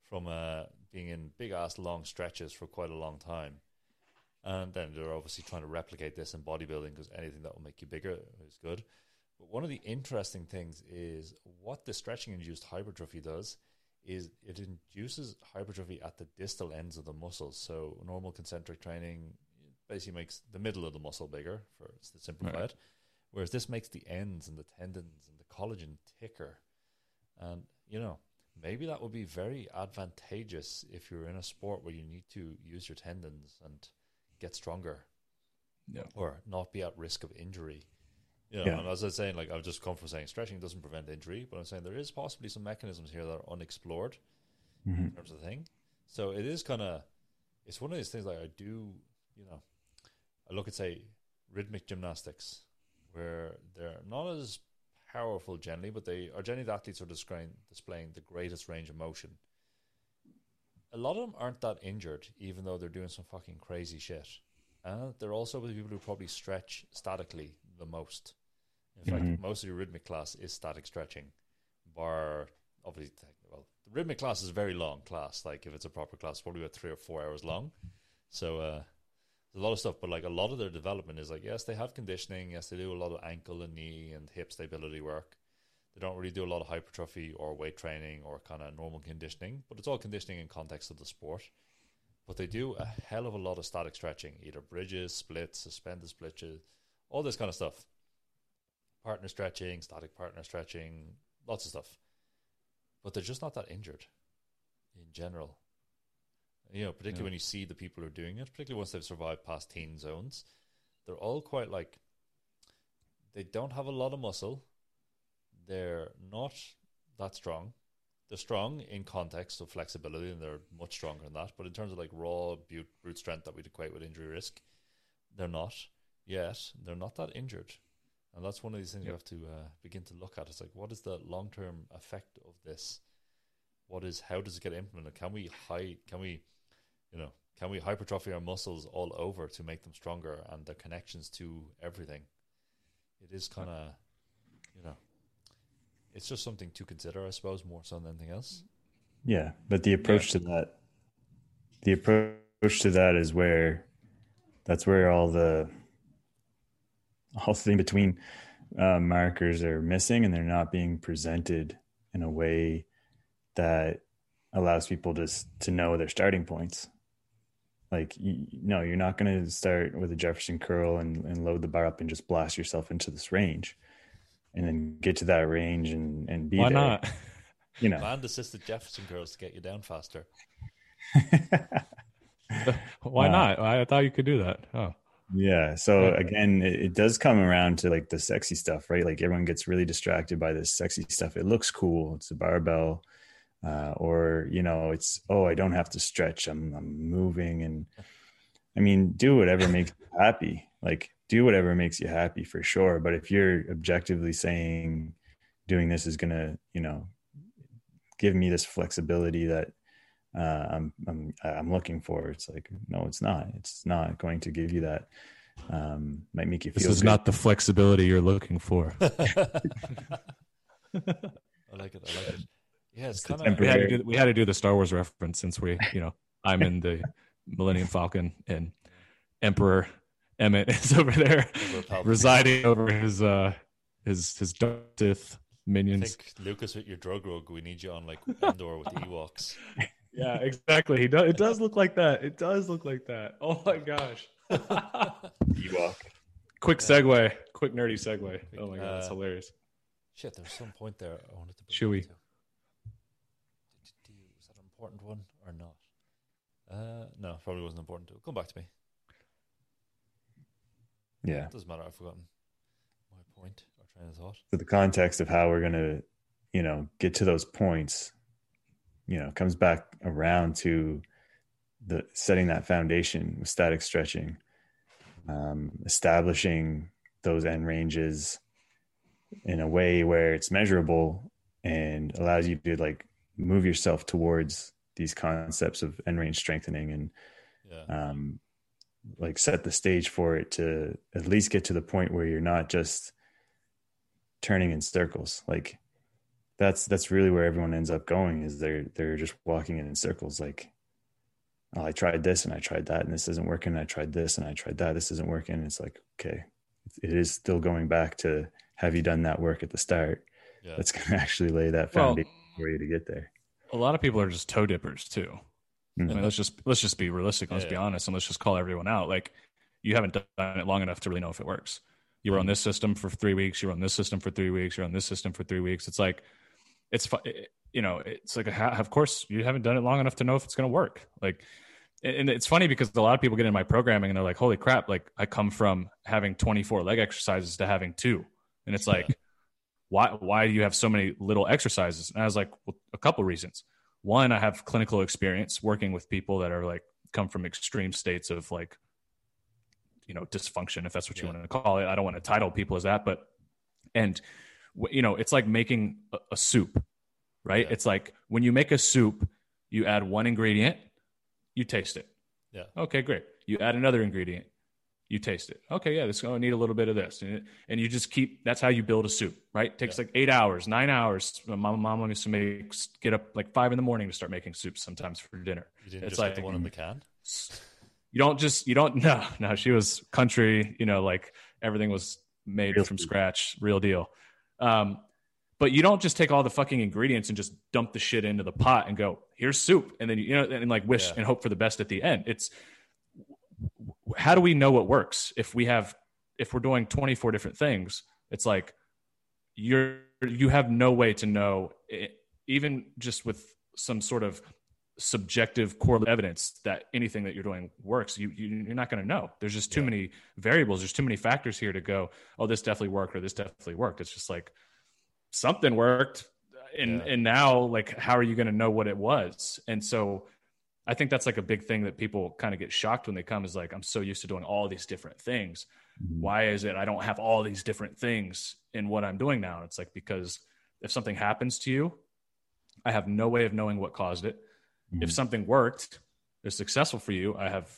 from uh, being in big-ass long stretches for quite a long time. And then they're obviously trying to replicate this in bodybuilding because anything that will make you bigger is good. But one of the interesting things is what the stretching-induced hypertrophy does is it induces hypertrophy at the distal ends of the muscles. So normal concentric training basically makes the middle of the muscle bigger, for to simplify it, whereas this makes the ends and the tendons and the collagen thicker. And, you know, maybe that would be very advantageous if you're in a sport where you need to use your tendons and get stronger yeah. or not be at risk of injury. You know, yeah. And as I was saying, like I've just come from saying stretching doesn't prevent injury, but I'm saying there is possibly some mechanisms here that are unexplored mm-hmm. in terms of the thing. So it is kind of, it's one of these things like I do, you know, I look at, say, rhythmic gymnastics, where they're not as powerful generally, but they are generally the athletes are displaying, displaying the greatest range of motion. A lot of them aren't that injured, even though they're doing some fucking crazy shit. Uh, they're also the people who probably stretch statically the most. In mm-hmm. fact, most of your rhythmic class is static stretching. Bar, obviously, well, the rhythmic class is a very long class. Like, if it's a proper class, it's probably about three or four hours long. So, uh, there's a lot of stuff, but like a lot of their development is like, yes, they have conditioning. Yes, they do a lot of ankle and knee and hip stability work. They don't really do a lot of hypertrophy or weight training or kind of normal conditioning, but it's all conditioning in context of the sport. But they do a hell of a lot of static stretching, either bridges, splits, suspended splits, all this kind of stuff. Partner stretching, static partner stretching, lots of stuff. But they're just not that injured in general. You know, particularly yeah. when you see the people who are doing it, particularly once they've survived past teen zones, they're all quite like, they don't have a lot of muscle. They're not that strong. They're strong in context of flexibility, and they're much stronger than that. But in terms of like raw brute strength that we'd equate with injury risk, they're not. Yet, they're not that injured. And that's one of these things yep. you have to uh, begin to look at. It's like, what is the long-term effect of this? What is, how does it get implemented? Can we hide, can we, you know, can we hypertrophy our muscles all over to make them stronger and their connections to everything? It is kind of, you know, it's just something to consider, I suppose, more so than anything else. Yeah, but the approach yeah. to that, the approach to that is where, that's where all the, all the in between uh, markers are missing, and they're not being presented in a way that allows people to to know their starting points. Like, you, no, you're not going to start with a Jefferson curl and, and load the bar up and just blast yourself into this range. and then get to that range and, and be Why there. Why not? You know, land assisted Jefferson curls to get you down faster. Why uh, not? I thought you could do that. Oh, yeah. So again, it, it does come around to like the sexy stuff, right? Like everyone gets really distracted by this sexy stuff. It looks cool. It's a barbell, uh, or you know, it's oh, I don't have to stretch. I'm I'm moving, and I mean, do whatever makes you happy. Like do whatever makes you happy for sure. But if you're objectively saying doing this is gonna, you know, give me this flexibility that uh, I'm, I'm, I'm looking for. It's like, no, it's not, it's not going to give you that. Um, might make you feel This is good. Not the flexibility you're looking for. I like it. I like it. Yeah. It's, it's kind of, we had, to do, we had to do the Star Wars reference since we, you know, I'm in the Millennium Falcon and Emperor Emmett is over there residing over his, uh, his, his dark Sith minions. I think Lucas with your drug rogue, we need you on like Endor with Ewoks. Yeah, exactly. He does, it does look like that. It does look like that. Oh my gosh. Ewok. Quick segue. Quick nerdy segue. Oh my god, uh, that's hilarious. Shit, there's some point there I wanted to bring Chewy. To. Was that an important one or not? Uh, no, probably wasn't important to it. Come back to me. Yeah. It doesn't matter, I've forgotten my point. So the context of how we're going to, you know, get to those points, you know, comes back around to the setting that foundation with static stretching, um, establishing those end ranges in a way where it's measurable and allows you to like move yourself towards these concepts of end range strengthening and, yeah. um, like set the stage for it to at least get to the point where you're not just turning in circles. Like that's that's really where everyone ends up going, is they're they're just walking in, in circles. Like, oh, I tried this and I tried that and this isn't working, and I tried this and I tried that, this isn't working. And it's like, okay, it is still going back to, have you done that work at the start? Yeah. That's gonna actually lay that foundation well, for you to get there. A lot of people are just toe dippers too. Mm-hmm. I mean, let's just let's just be realistic, let's yeah, be yeah. honest, and let's just call everyone out. Like you haven't done it long enough to really know if it works. You were on this system for three weeks. You were on this system for three weeks. You're on this system for three weeks. It's like, it's, you know, it's like, a, of course you haven't done it long enough to know if it's going to work. Like, and it's funny because a lot of people get in my programming and they're like, holy crap. Like I come from having twenty-four leg exercises to having two. And it's like, yeah. why, why do you have so many little exercises? And I was like, well, a couple reasons. One, I have clinical experience working with people that are like, come from extreme states of like, you know, dysfunction, if that's what you yeah. want to call it. I don't want to title people as that, but, and you know, it's like making a, a soup, right? Yeah. It's like when you make a soup, you add one ingredient, you taste it. Yeah. Okay, great. You add another ingredient, you taste it. Okay. Yeah. This is going to need a little bit of this. And, and you just keep, that's how you build a soup, right? It takes yeah. like eight hours, nine hours. My mom used to make, get up like five in the morning to start making soups sometimes for dinner. You didn't it's just like the one in the can. You don't just, you don't, no, no, she was country, you know, like everything was made real from food. Scratch, real deal. Um, but you don't just take all the fucking ingredients and just dump the shit into the pot and go, here's soup. And then, you know, and, and like wish yeah. and hope for the best at the end. It's, how do we know what works? If we have, if we're doing twenty-four different things, it's like you're, you have no way to know it, even just with some sort of subjective core evidence that anything that you're doing works. You, you you're not going to know. There's just too yeah. many variables. There's too many factors here to go, oh, this definitely worked or this definitely worked. It's just like something worked. And, yeah. and now like, how are you going to know what it was? And so I think that's like a big thing that people kind of get shocked when they come, is like, I'm so used to doing all these different things. Why is it I don't have all these different things in what I'm doing now? It's like, because if something happens to you, I have no way of knowing what caused it. If something worked, is successful for you, I have,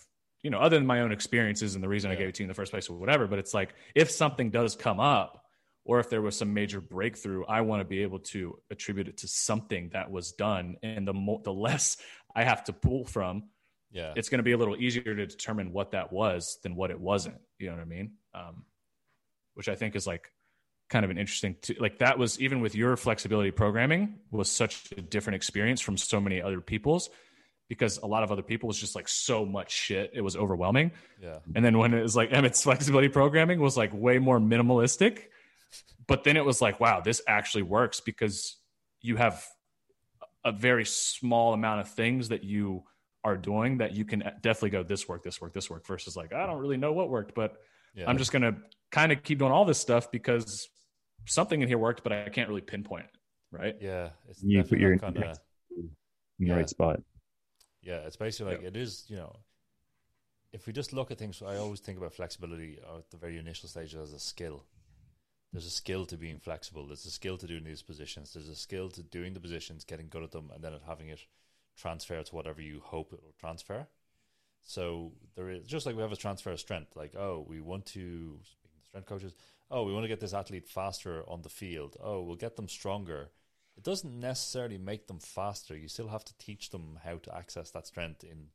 you know, other than my own experiences and the reason yeah. I gave it to you in the first place or whatever, but it's like, if something does come up or if there was some major breakthrough, I want to be able to attribute it to something that was done. And the mo- the less I have to pull from, yeah, it's going to be a little easier to determine what that was than what it wasn't. You know what I mean? Um, which I think is like kind of an interesting, t- like that was, even with your flexibility programming, was such a different experience from so many other people's, because a lot of other people was just like so much shit. It was overwhelming. Yeah. And then when it was like Emmett's flexibility programming was like way more minimalistic, But then it was like, wow, this actually works, because you have a very small amount of things that you are doing that you can definitely go, this work, this work, this work, versus like, I don't really know what worked, but yeah. I'm just going to kind of keep doing all this stuff because something in here worked, but I can't really pinpoint it. Right. Yeah. It's you put your kind of in the yeah. right spot. Yeah. It's basically like, yeah. it is, you know, if we just look at things, I always think about flexibility at the very initial stage as a skill. There's a skill to being flexible. There's a skill to doing these positions. There's a skill to doing the positions, getting good at them, and then having it transfer to whatever you hope it will transfer. So there is, just like we have a transfer of strength, like, oh, we want to, speaking to strength coaches, oh, we want to get this athlete faster on the field. Oh, we'll get them stronger. It doesn't necessarily make them faster. You still have to teach them how to access that strength in,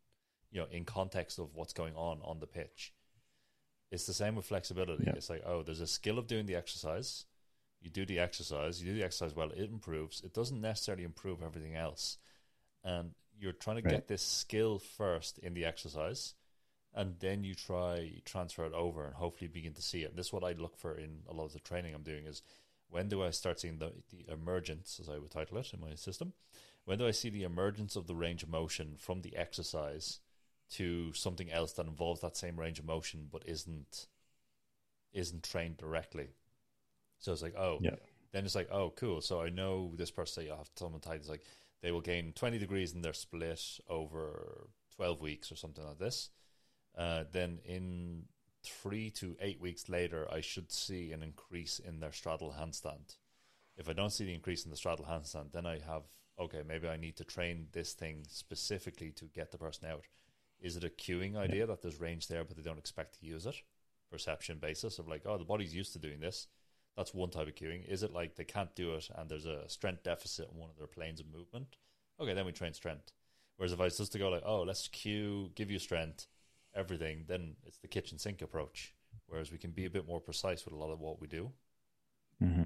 you know, in context of what's going on on the pitch. It's the same with flexibility. Yeah. It's like, oh, there's a skill of doing the exercise. You do the exercise. You do the exercise well. It improves. It doesn't necessarily improve everything else. And you're trying to right. get this skill first in the exercise, and then you try transfer it over and hopefully begin to see it. And this is what I look for in a lot of the training I'm doing is, when do I start seeing the, the emergence, as I would title it in my system, when do I see the emergence of the range of motion from the exercise to something else that involves that same range of motion but isn't isn't trained directly? So it's like, oh, yeah. then it's like, oh, cool. So I know this person, I have someone tied, it's like, they will gain twenty degrees in their split over twelve weeks or something like this. Uh, then in three to eight weeks later, I should see an increase in their straddle handstand. If I don't see the increase in the straddle handstand, then I have, okay, maybe I need to train this thing specifically to get the person out. Is it a cueing idea yeah. that there's range there, but they don't expect to use it? Perception basis of like, oh, the body's used to doing this. That's one type of cueing. Is it like they can't do it and there's a strength deficit in one of their planes of movement? Okay, then we train strength. Whereas if I was just to go like, oh, let's cue, give you strength, everything, then it's the kitchen sink approach. Whereas we can be a bit more precise with a lot of what we do. Mm-hmm.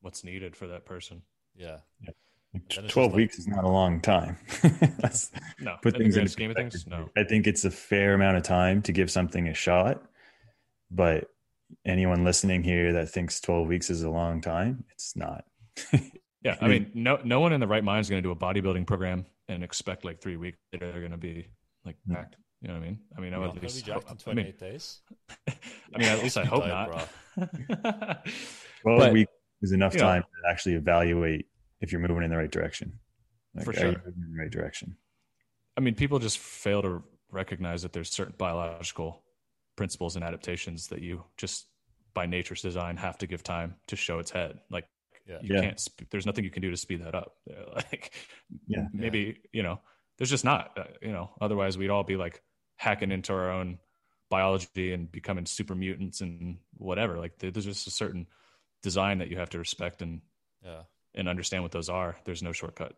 What's needed for that person. Yeah. yeah. twelve weeks like, is not a long time. That's, no. Put things in scheme of things. No. I think it's a fair amount of time to give something a shot, but anyone listening here that thinks twelve weeks is a long time, it's not. yeah. I mean, no, no one in the right mind is going to do a bodybuilding program and expect like three weeks later they're going to be like packed. No. You know what I mean? I mean, I would at least hope, in twenty-eight I mean, days. I mean, at least I hope not. Twelve but, weeks is enough time know, to actually evaluate if you're moving in the right direction. Like, for sure, are you moving in the right direction? I mean, people just fail to recognize that there's certain biological principles and adaptations that you just by nature's design have to give time to show its head. Like, yeah. you yeah. can't. Sp- there's nothing you can do to speed that up. Like, yeah. maybe yeah. you know, there's just not. Uh, you know, otherwise we'd all be like hacking into our own biology and becoming super mutants and whatever. Like there's just a certain design that you have to respect and yeah. and understand what those are. There's no shortcut.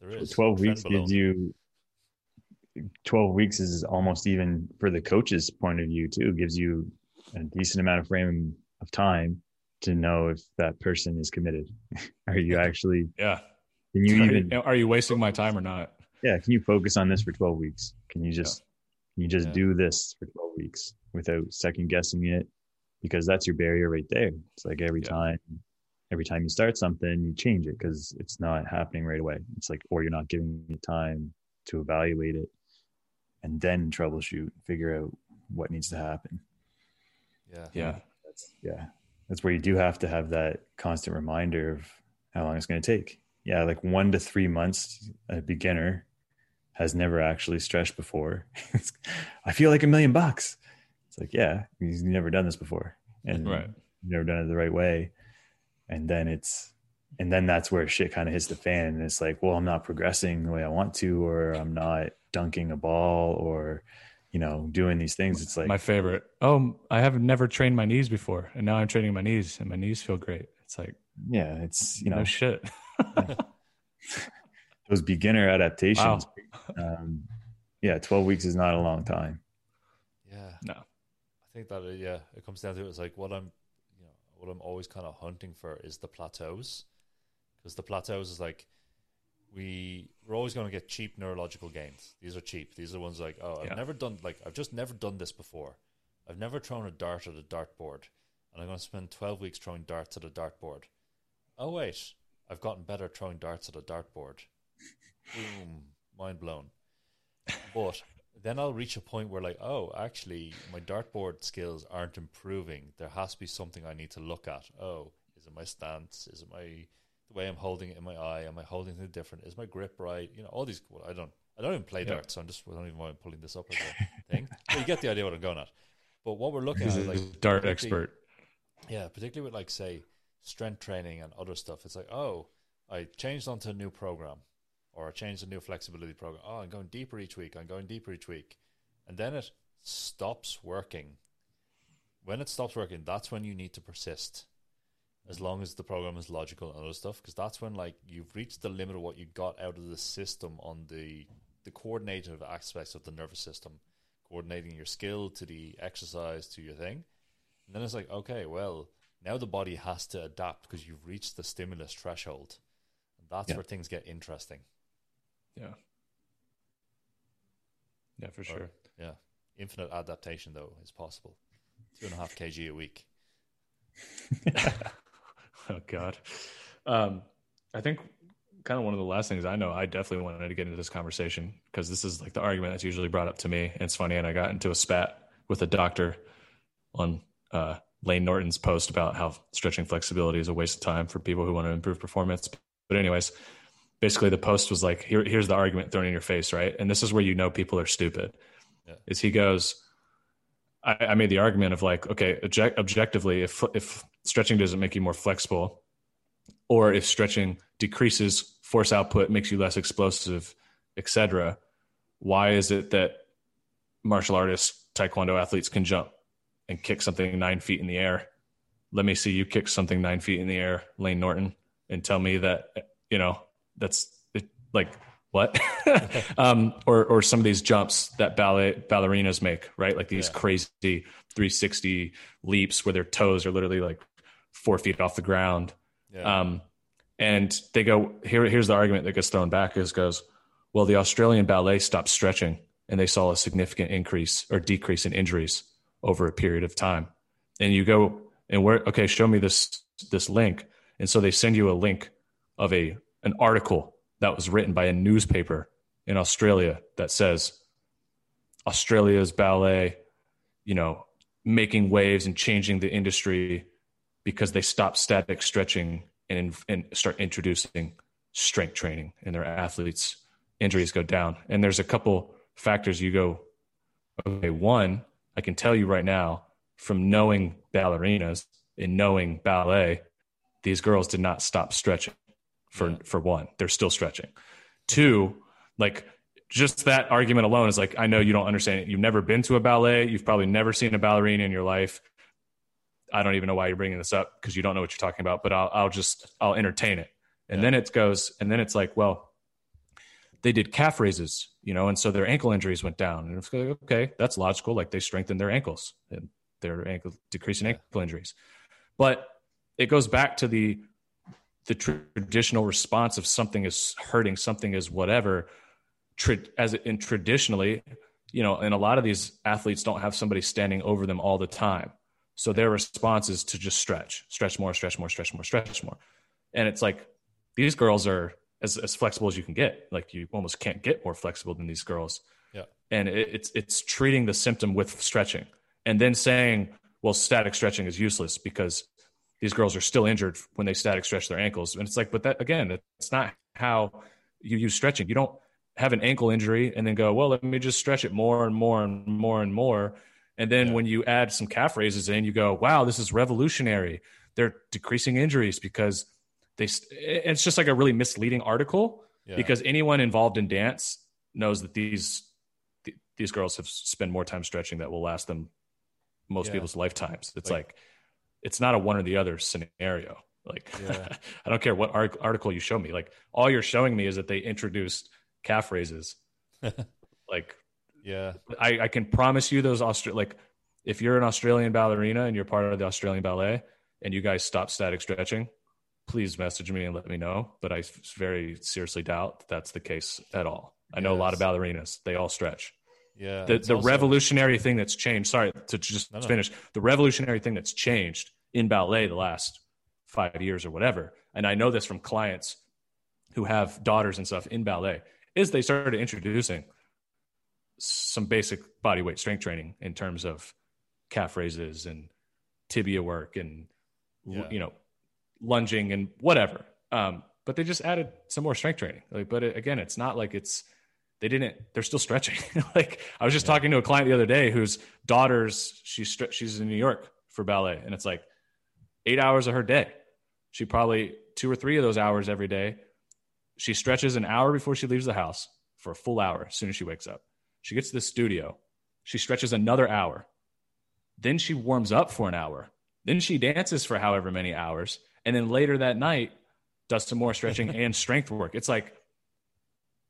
There is. twelve weeks gives you twelve weeks is almost, even for the coach's point of view too, gives you a decent amount of frame of time to know if that person is committed. Are you actually yeah can you are even you, are you wasting my time or not? Yeah, can you focus on this for twelve weeks? Can you just yeah. You just yeah. do this for twelve weeks without second guessing it, because that's your barrier right there. It's like every yeah. time, every time you start something, you change it because it's not happening right away. It's like, or you're not giving it time to evaluate it and then troubleshoot, figure out what needs to happen. Yeah. Yeah. That's, yeah. That's where you do have to have that constant reminder of how long it's going to take. Yeah. Like one to three months, a beginner has never actually stretched before. I feel like a million bucks. It's like, yeah, he's never done this before, and right. never done it the right way. And then it's, and then that's where shit kind of hits the fan. And it's like, well, I'm not progressing the way I want to, or I'm not dunking a ball, or, you know, doing these things. It's like my favorite. Oh, I have never trained my knees before, and now I'm training my knees, and my knees feel great. It's like, yeah, it's, you know, no shit. yeah. Those beginner adaptations. Wow. Um, yeah, twelve weeks is not a long time. Yeah. No. I think that, yeah, it comes down to it. It's like what I'm, you know, what I'm always kind of hunting for is the plateaus. Because the plateaus is like, we, we're always going to get cheap neurological gains. These are cheap. These are ones like, oh, I've yeah. never done, like, I've just never done this before. I've never thrown a dart at a dartboard. and I'm going to spend twelve weeks throwing darts at a dartboard. Oh, wait. I've gotten better at throwing darts at a dartboard. Boom. Mind blown. But then I'll reach a point where, like, oh, actually, my dartboard skills aren't improving. There has to be something I need to look at. Oh, is it my stance? Is it my... the way I'm holding it in my eye, am I holding it different? Is my grip right? You know, all these. Well, I don't. I don't even play yeah. darts, so I'm just. I don't even mind pulling this up as a thing. But you get the idea what I'm going at. But what we're looking at is like dart expert. Yeah, particularly with like say strength training and other stuff. It's like, oh, I changed onto a new program, or I changed a new flexibility program. Oh, I'm going deeper each week. I'm going deeper each week, and then it stops working. When it stops working, that's when you need to persist. As long as the program is logical and other stuff, because that's when like you've reached the limit of what you got out of the system on the the coordinative aspects of the nervous system, coordinating your skill to the exercise to your thing. And then it's like, okay, well, now the body has to adapt because you've reached the stimulus threshold. And that's yeah. where things get interesting. Yeah. Yeah, for sure. Or, yeah. Infinite adaptation, though, is possible. Two and a half kg a week. Oh God. Um, I think kind of one of the last things I know, I definitely wanted to get into this conversation because this is like the argument that's usually brought up to me. And it's funny. And I got into a spat with a doctor on uh, Lane Norton's post about how stretching flexibility is a waste of time for people who want to improve performance. But anyways, basically the post was like, Here, here's the argument thrown in your face. Right. And this is where, you know, people are stupid yeah. is he goes, I, I made the argument of like, okay, object, objectively, if, if stretching doesn't make you more flexible, or if stretching decreases force output, makes you less explosive, et cetera, why is it that martial artists, Taekwondo athletes can jump and kick something nine feet in the air? Let me see you kick something nine feet in the air, Lane Norton, and tell me that, you know, that's it, like what? um, or, or some of these jumps that ballet ballerinas make, right? Like these yeah. crazy three sixty leaps where their toes are literally like four feet off the ground. Yeah. Um, and they go, here, here's the argument that gets thrown back is goes, well, the Australian ballet stopped stretching and they saw a significant increase or decrease in injuries over a period of time. And you go and where, okay, show me this, this link. And so they send you a link of a, an article that was written by a newspaper in Australia that says Australia's ballet, you know, making waves and changing the industry because they stop static stretching and, and start introducing strength training, and their athletes' injuries go down. And there's a couple factors you go, okay, one, I can tell you right now from knowing ballerinas and knowing ballet, these girls did not stop stretching. For for one, they're still stretching. Two, like just that argument alone is like, I know you don't understand it. You've never been to a ballet. You've probably never seen a ballerina in your life. I don't even know why you're bringing this up because you don't know what you're talking about, but I'll, I'll just, I'll entertain it. And yeah. then it goes, and then it's like, well, they did calf raises, you know, and so their ankle injuries went down. And it's like, okay, that's logical. Like they strengthened their ankles and their ankle decreasing yeah. ankle injuries. But it goes back to the, the traditional response of something is hurting, something is whatever, as in traditionally, you know, and a lot of these athletes don't have somebody standing over them all the time. So their response is to just stretch, stretch more, stretch more, stretch more, stretch more. And it's like, these girls are as, as flexible as you can get. Like you almost can't get more flexible than these girls. Yeah. And it, it's, it's treating the symptom with stretching and then saying, well, static stretching is useless because these girls are still injured when they static stretch their ankles. And it's like, but that, again, it's not how you use stretching. You don't have an ankle injury and then go, well, let me just stretch it more and more and more and more. And then yeah. when you add some calf raises in, you go, wow, this is revolutionary. They're decreasing injuries because they, it's just like a really misleading article yeah. because anyone involved in dance knows that these, th- these girls have spent more time stretching that will last them most yeah. people's lifetimes. It's like, like it's not a one or the other scenario. Like, yeah. I don't care what article you show me. Like, all you're showing me is that they introduced calf raises. Like, yeah, I, I can promise you those Austra- like if you're an Australian ballerina and you're part of the Australian ballet and you guys stop static stretching, please message me and let me know. But I very seriously doubt that that's the case at all. I know yes. a lot of ballerinas. They all stretch. Yeah, the the also- revolutionary thing that's changed. Sorry to just no, no. finish. The revolutionary thing that's changed in ballet the last five years or whatever. And I know this from clients who have daughters and stuff in ballet, is they started introducing some basic body weight strength training in terms of calf raises and tibia work and, yeah. you know, lunging and whatever. Um, but they just added some more strength training. Like, but it, again, it's not like it's, they didn't, they're still stretching. Like I was just yeah. talking to a client the other day whose daughter's, she's, she's in New York for ballet. And it's like eight hours of her day. She probably two or three of those hours every day. She stretches an hour before she leaves the house for a full hour. As soon as she wakes up, she gets to the studio. She stretches another hour. Then she warms up for an hour. Then she dances for however many hours. And then later that night does some more stretching and strength work. It's like,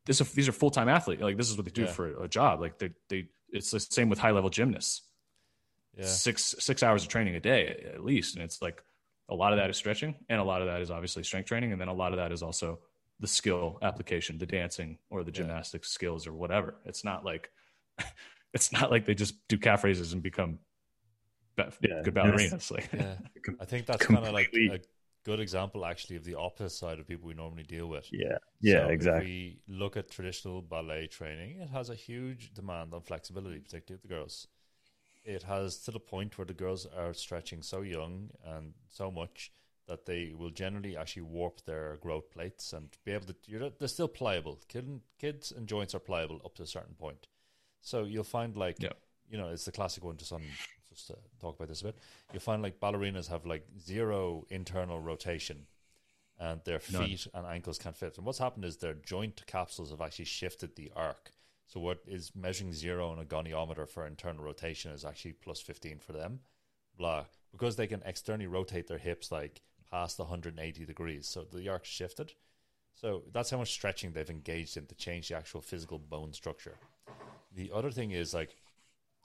this, these are full-time athletes. Like this is what they do yeah. for a job. Like they, they, it's the same with high-level gymnasts. Yeah. Six, six hours of training a day at least. And it's like a lot of that is stretching and a lot of that is obviously strength training. And then a lot of that is also the skill application, the dancing or the gymnastics yeah. skills or whatever. It's not like, it's not like they just do calf raises and become be- yeah. good ballerinas. Like, yeah. I think that's kind of like a good example actually of the opposite side of people we normally deal with. Yeah. Yeah, so exactly. If we look at traditional ballet training, it has a huge demand on flexibility, particularly with the girls. It has to the point where the girls are stretching so young and so much that they will generally actually warp their growth plates and be able to, you know, they're still pliable. Kid, kids and joints are pliable up to a certain point. So you'll find like, yeah. you know, it's the classic one, just on, just to talk about this a bit, you'll find like ballerinas have like zero internal rotation and their feet None. and ankles can't fit. And what's happened is their joint capsules have actually shifted the arc. So what is measuring zero on a goniometer for internal rotation is actually plus fifteen for them. Blah. Because they can externally rotate their hips like past one hundred eighty degrees. So the arc shifted. So that's how much stretching they've engaged in to change the actual physical bone structure. The other thing is like,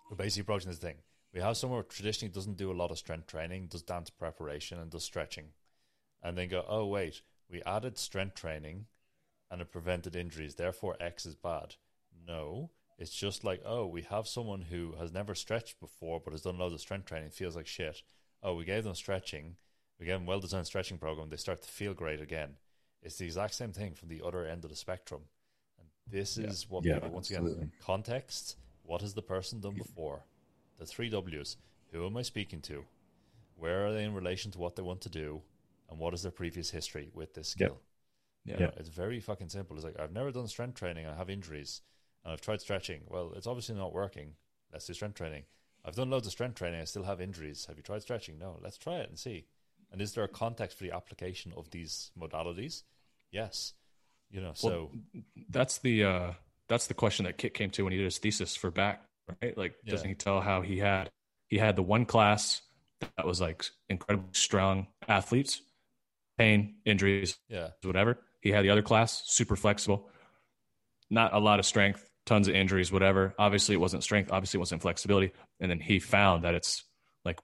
we're basically approaching this thing. We have someone who traditionally doesn't do a lot of strength training, does dance preparation and does stretching. And then go, oh wait, we added strength training and it prevented injuries. Therefore X is bad. No, it's just like, oh, we have someone who has never stretched before but has done loads of strength training, feels like shit. Oh, we gave them stretching. We gave them a well-designed stretching program. They start to feel great again. It's the exact same thing from the other end of the spectrum. And this yeah. is what yeah, people, once absolutely. again, context, what has the person done before? The three W's. Who am I speaking to? Where are they in relation to what they want to do? And what is their previous history with this skill? Yeah, yeah. You know, it's very fucking simple. It's like, I've never done strength training. I have injuries. And I've tried stretching. Well, it's obviously not working. Let's do strength training. I've done loads of strength training. I still have injuries. Have you tried stretching? No. Let's try it and see. And is there a context for the application of these modalities? Yes. You know, so well, that's the uh, that's the question that Kit came to when he did his thesis for back, right? Like, yeah. doesn't he tell how he had he had the one class that was like incredibly strong athletes, pain, injuries, yeah, whatever. He had the other class super flexible, not a lot of strength, tons of injuries, whatever. Obviously, it wasn't strength. Obviously, it wasn't flexibility. And then he found that it's like,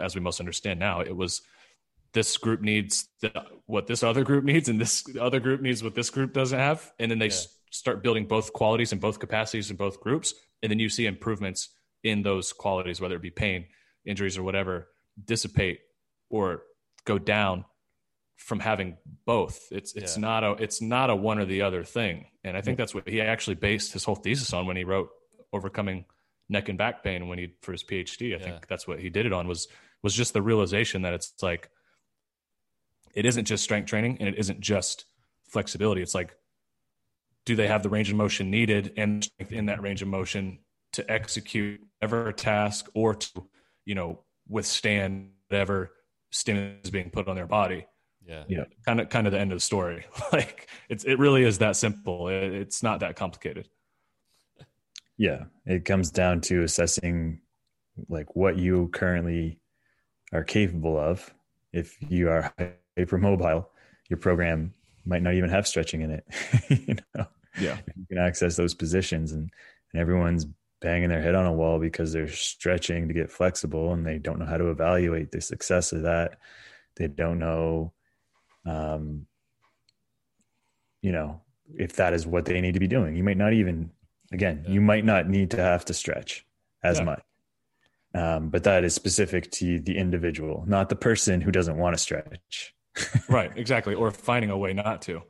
as we most understand now, it was this group needs the, what this other group needs, and this other group needs what this group doesn't have. And then they yeah. s- start building both qualities and both capacities in both groups. And then you see improvements in those qualities, whether it be pain, injuries, or whatever, dissipate or go down from having both. It's it's yeah. not a it's not a one or the other thing. And I think that's what he actually based his whole thesis on when he wrote Overcoming Neck and Back Pain when he for his PhD. I yeah. think that's what he did it on was was just the realization that it's like it isn't just strength training and it isn't just flexibility. It's like, do they have the range of motion needed and strength in that range of motion to execute whatever task or to, you know, withstand whatever stimulus is being put on their body? Yeah, yeah, kind of, kind of the end of the story. Like it's, it really is that simple. It, it's not that complicated. Yeah, it comes down to assessing like what you currently are capable of. If you are hypermobile, your program might not even have stretching in it. You know, yeah, you can access those positions, and and everyone's banging their head on a wall because they're stretching to get flexible, and they don't know how to evaluate the success of that. They don't know. Um, you know, if that is what they need to be doing, you might not even, again, yeah. you might not need to have to stretch as yeah. much. Um, but that is specific to the individual, not the person who doesn't want to stretch. Right. Exactly. Or finding a way not to.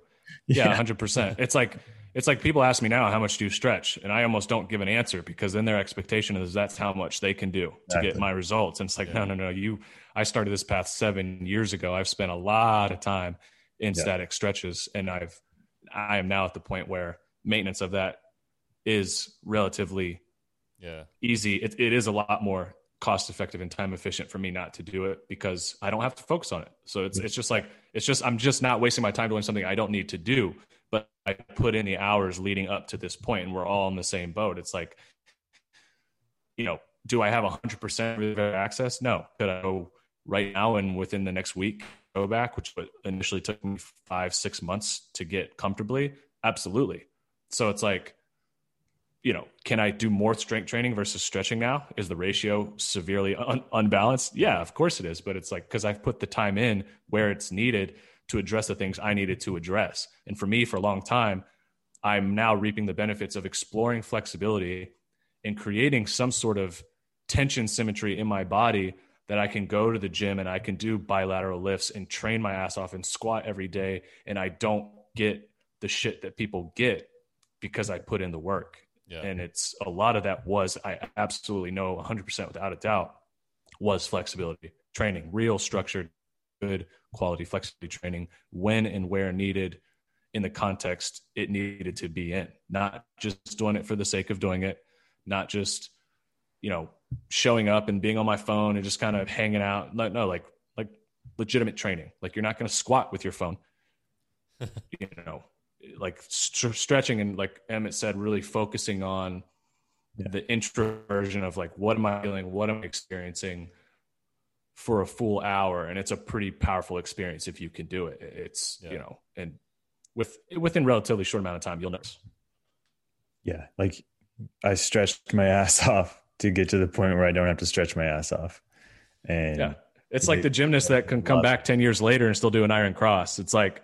Yeah. A hundred percent. It's like, it's like people ask me now, how much do you stretch? And I almost don't give an answer because then their expectation is that's how much they can do to exactly. get my results. And it's like, yeah. no, no, no, you, I started this path seven years ago. I've spent a lot of time in yeah. static stretches. And I've, I am now at the point where maintenance of that is relatively yeah. easy. It, it is a lot more cost effective and time efficient for me not to do it because I don't have to focus on it. So it's, it's just like, it's just, I'm just not wasting my time doing something I don't need to do, but I put in the hours leading up to this point and we're all in the same boat. It's like, you know, do I have a hundred percent access? No. Could I go right now and within the next week go back, which initially took me five, six months to get comfortably? Absolutely. So it's like, you know, can I do more strength training versus stretching now? Is the ratio severely un- unbalanced? Yeah, of course it is. But it's like, because I've put the time in where it's needed to address the things I needed to address. And for me, for a long time, I'm now reaping the benefits of exploring flexibility and creating some sort of tension symmetry in my body that I can go to the gym and I can do bilateral lifts and train my ass off and squat every day. And I don't get the shit that people get because I put in the work. Yeah. And it's a lot of that was, I absolutely know one hundred percent without a doubt, was flexibility training, real structured, good quality flexibility training when and where needed in the context it needed to be in, not just doing it for the sake of doing it, not just, you know, showing up and being on my phone and just kind of hanging out. No, no like, like legitimate training. Like you're not going to squat with your phone, you know. Like st- stretching and like Emmett said, really focusing on yeah. the introversion of like, what am I feeling? What am I experiencing for a full hour? And it's a pretty powerful experience if you can do it. It's, yeah. you know, and with, within relatively short amount of time, you'll notice. Yeah. Like I stretched my ass off to get to the point where I don't have to stretch my ass off. And yeah. it's like it, the gymnast that can come back ten years later and still do an iron cross. It's like,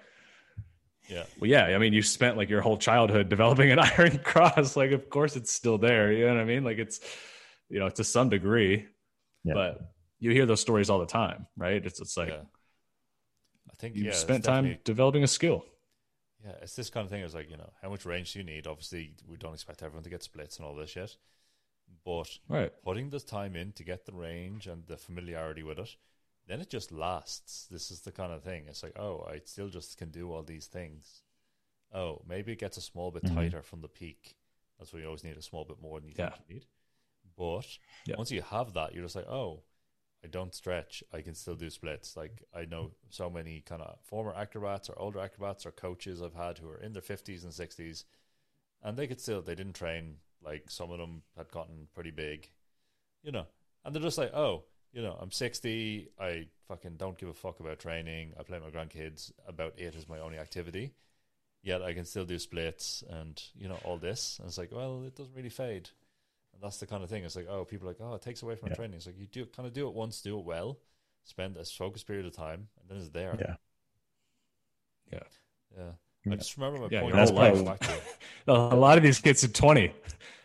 yeah. Well, yeah. I mean, you spent like your whole childhood developing an iron cross. Like, of course it's still there. You know what I mean? Like it's, you know, to some degree, yeah. but you hear those stories all the time, right? It's, it's like, yeah. I think you yeah, spent time developing a skill. Yeah. It's this kind of thing. It's like, you know, how much range do you need? Obviously we don't expect everyone to get splits and all this shit, but right. putting the time in to get the range and the familiarity with it, then it just lasts. This is the kind of thing. It's like, oh, I still just can do all these things. Oh, maybe it gets a small bit mm-hmm. tighter from the peak. That's why you always need a small bit more than you yeah. think you need. But yeah. once you have that, you're just like, oh, I don't stretch. I can still do splits. Like I know so many kind of former acrobats or older acrobats or coaches I've had who are in their fifties and sixties, and they could still, they didn't train. Like some of them had gotten pretty big, you know, and they're just like, oh, you know, I'm sixty, I fucking don't give a fuck about training. I play my grandkids, about it is my only activity. Yet I can still do splits and, you know, all this. And it's like, well, it doesn't really fade. And that's the kind of thing. It's like, oh, people are like, oh, it takes away from yeah. training. It's like, you do kind of do it once, do it well, spend a focused period of time, and then it's there. Yeah. Yeah. Yeah. I just remember my yeah, point. That's life. A lot of these kids are twenty.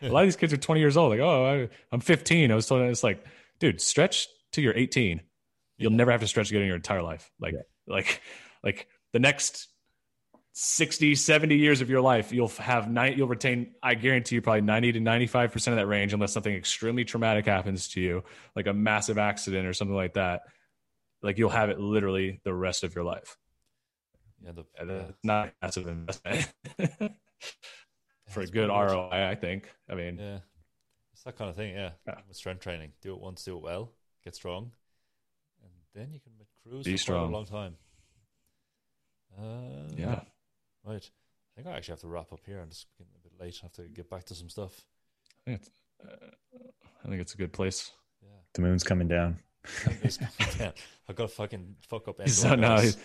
A lot of these kids are twenty years old. Like, oh, I, I'm fifteen. I was told, it's like, dude, stretch till you're eighteen. You'll yeah. never have to stretch again in your entire life. Like, yeah. like, like the next sixty, seventy years of your life, you'll have nine, you'll retain, I guarantee you probably ninety to ninety-five percent of that range, unless something extremely traumatic happens to you, like a massive accident or something like that. Like you'll have it literally the rest of your life. Yeah, the, and that's not a massive investment for a good R O I, I think. I mean, yeah. It's that kind of thing, yeah. yeah. With strength training, do it once, do it well, get strong, and then you can cruise Be strong. for a long time. Uh, yeah, right. I think I actually have to wrap up here. I'm just getting a bit late. I have to get back to some stuff. I think it's, uh, I think it's a good place. Yeah. The moon's coming down. yeah. I got to fucking fuck up. He's so, no, he's,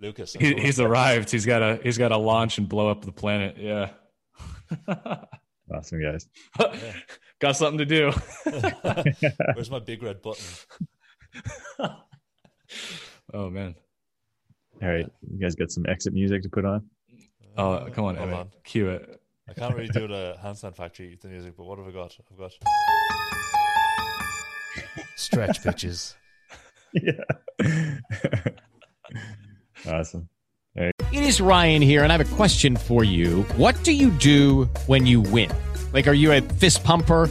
Lucas. He, he's arrived. He's got a he's got to launch and blow up the planet. Yeah. Awesome, guys. Yeah. Got something to do. Where's my big red button? Oh, man. All right. You guys got some exit music to put on? Oh, uh, come on, Evan. Cue it. I can't really do the Handstand Factory, the music, but what have I got? I've got... stretch pitches. Yeah. Awesome. Hey. It is Ryan here, and I have a question for you. What do you do when you win? Like, are you a fist pumper,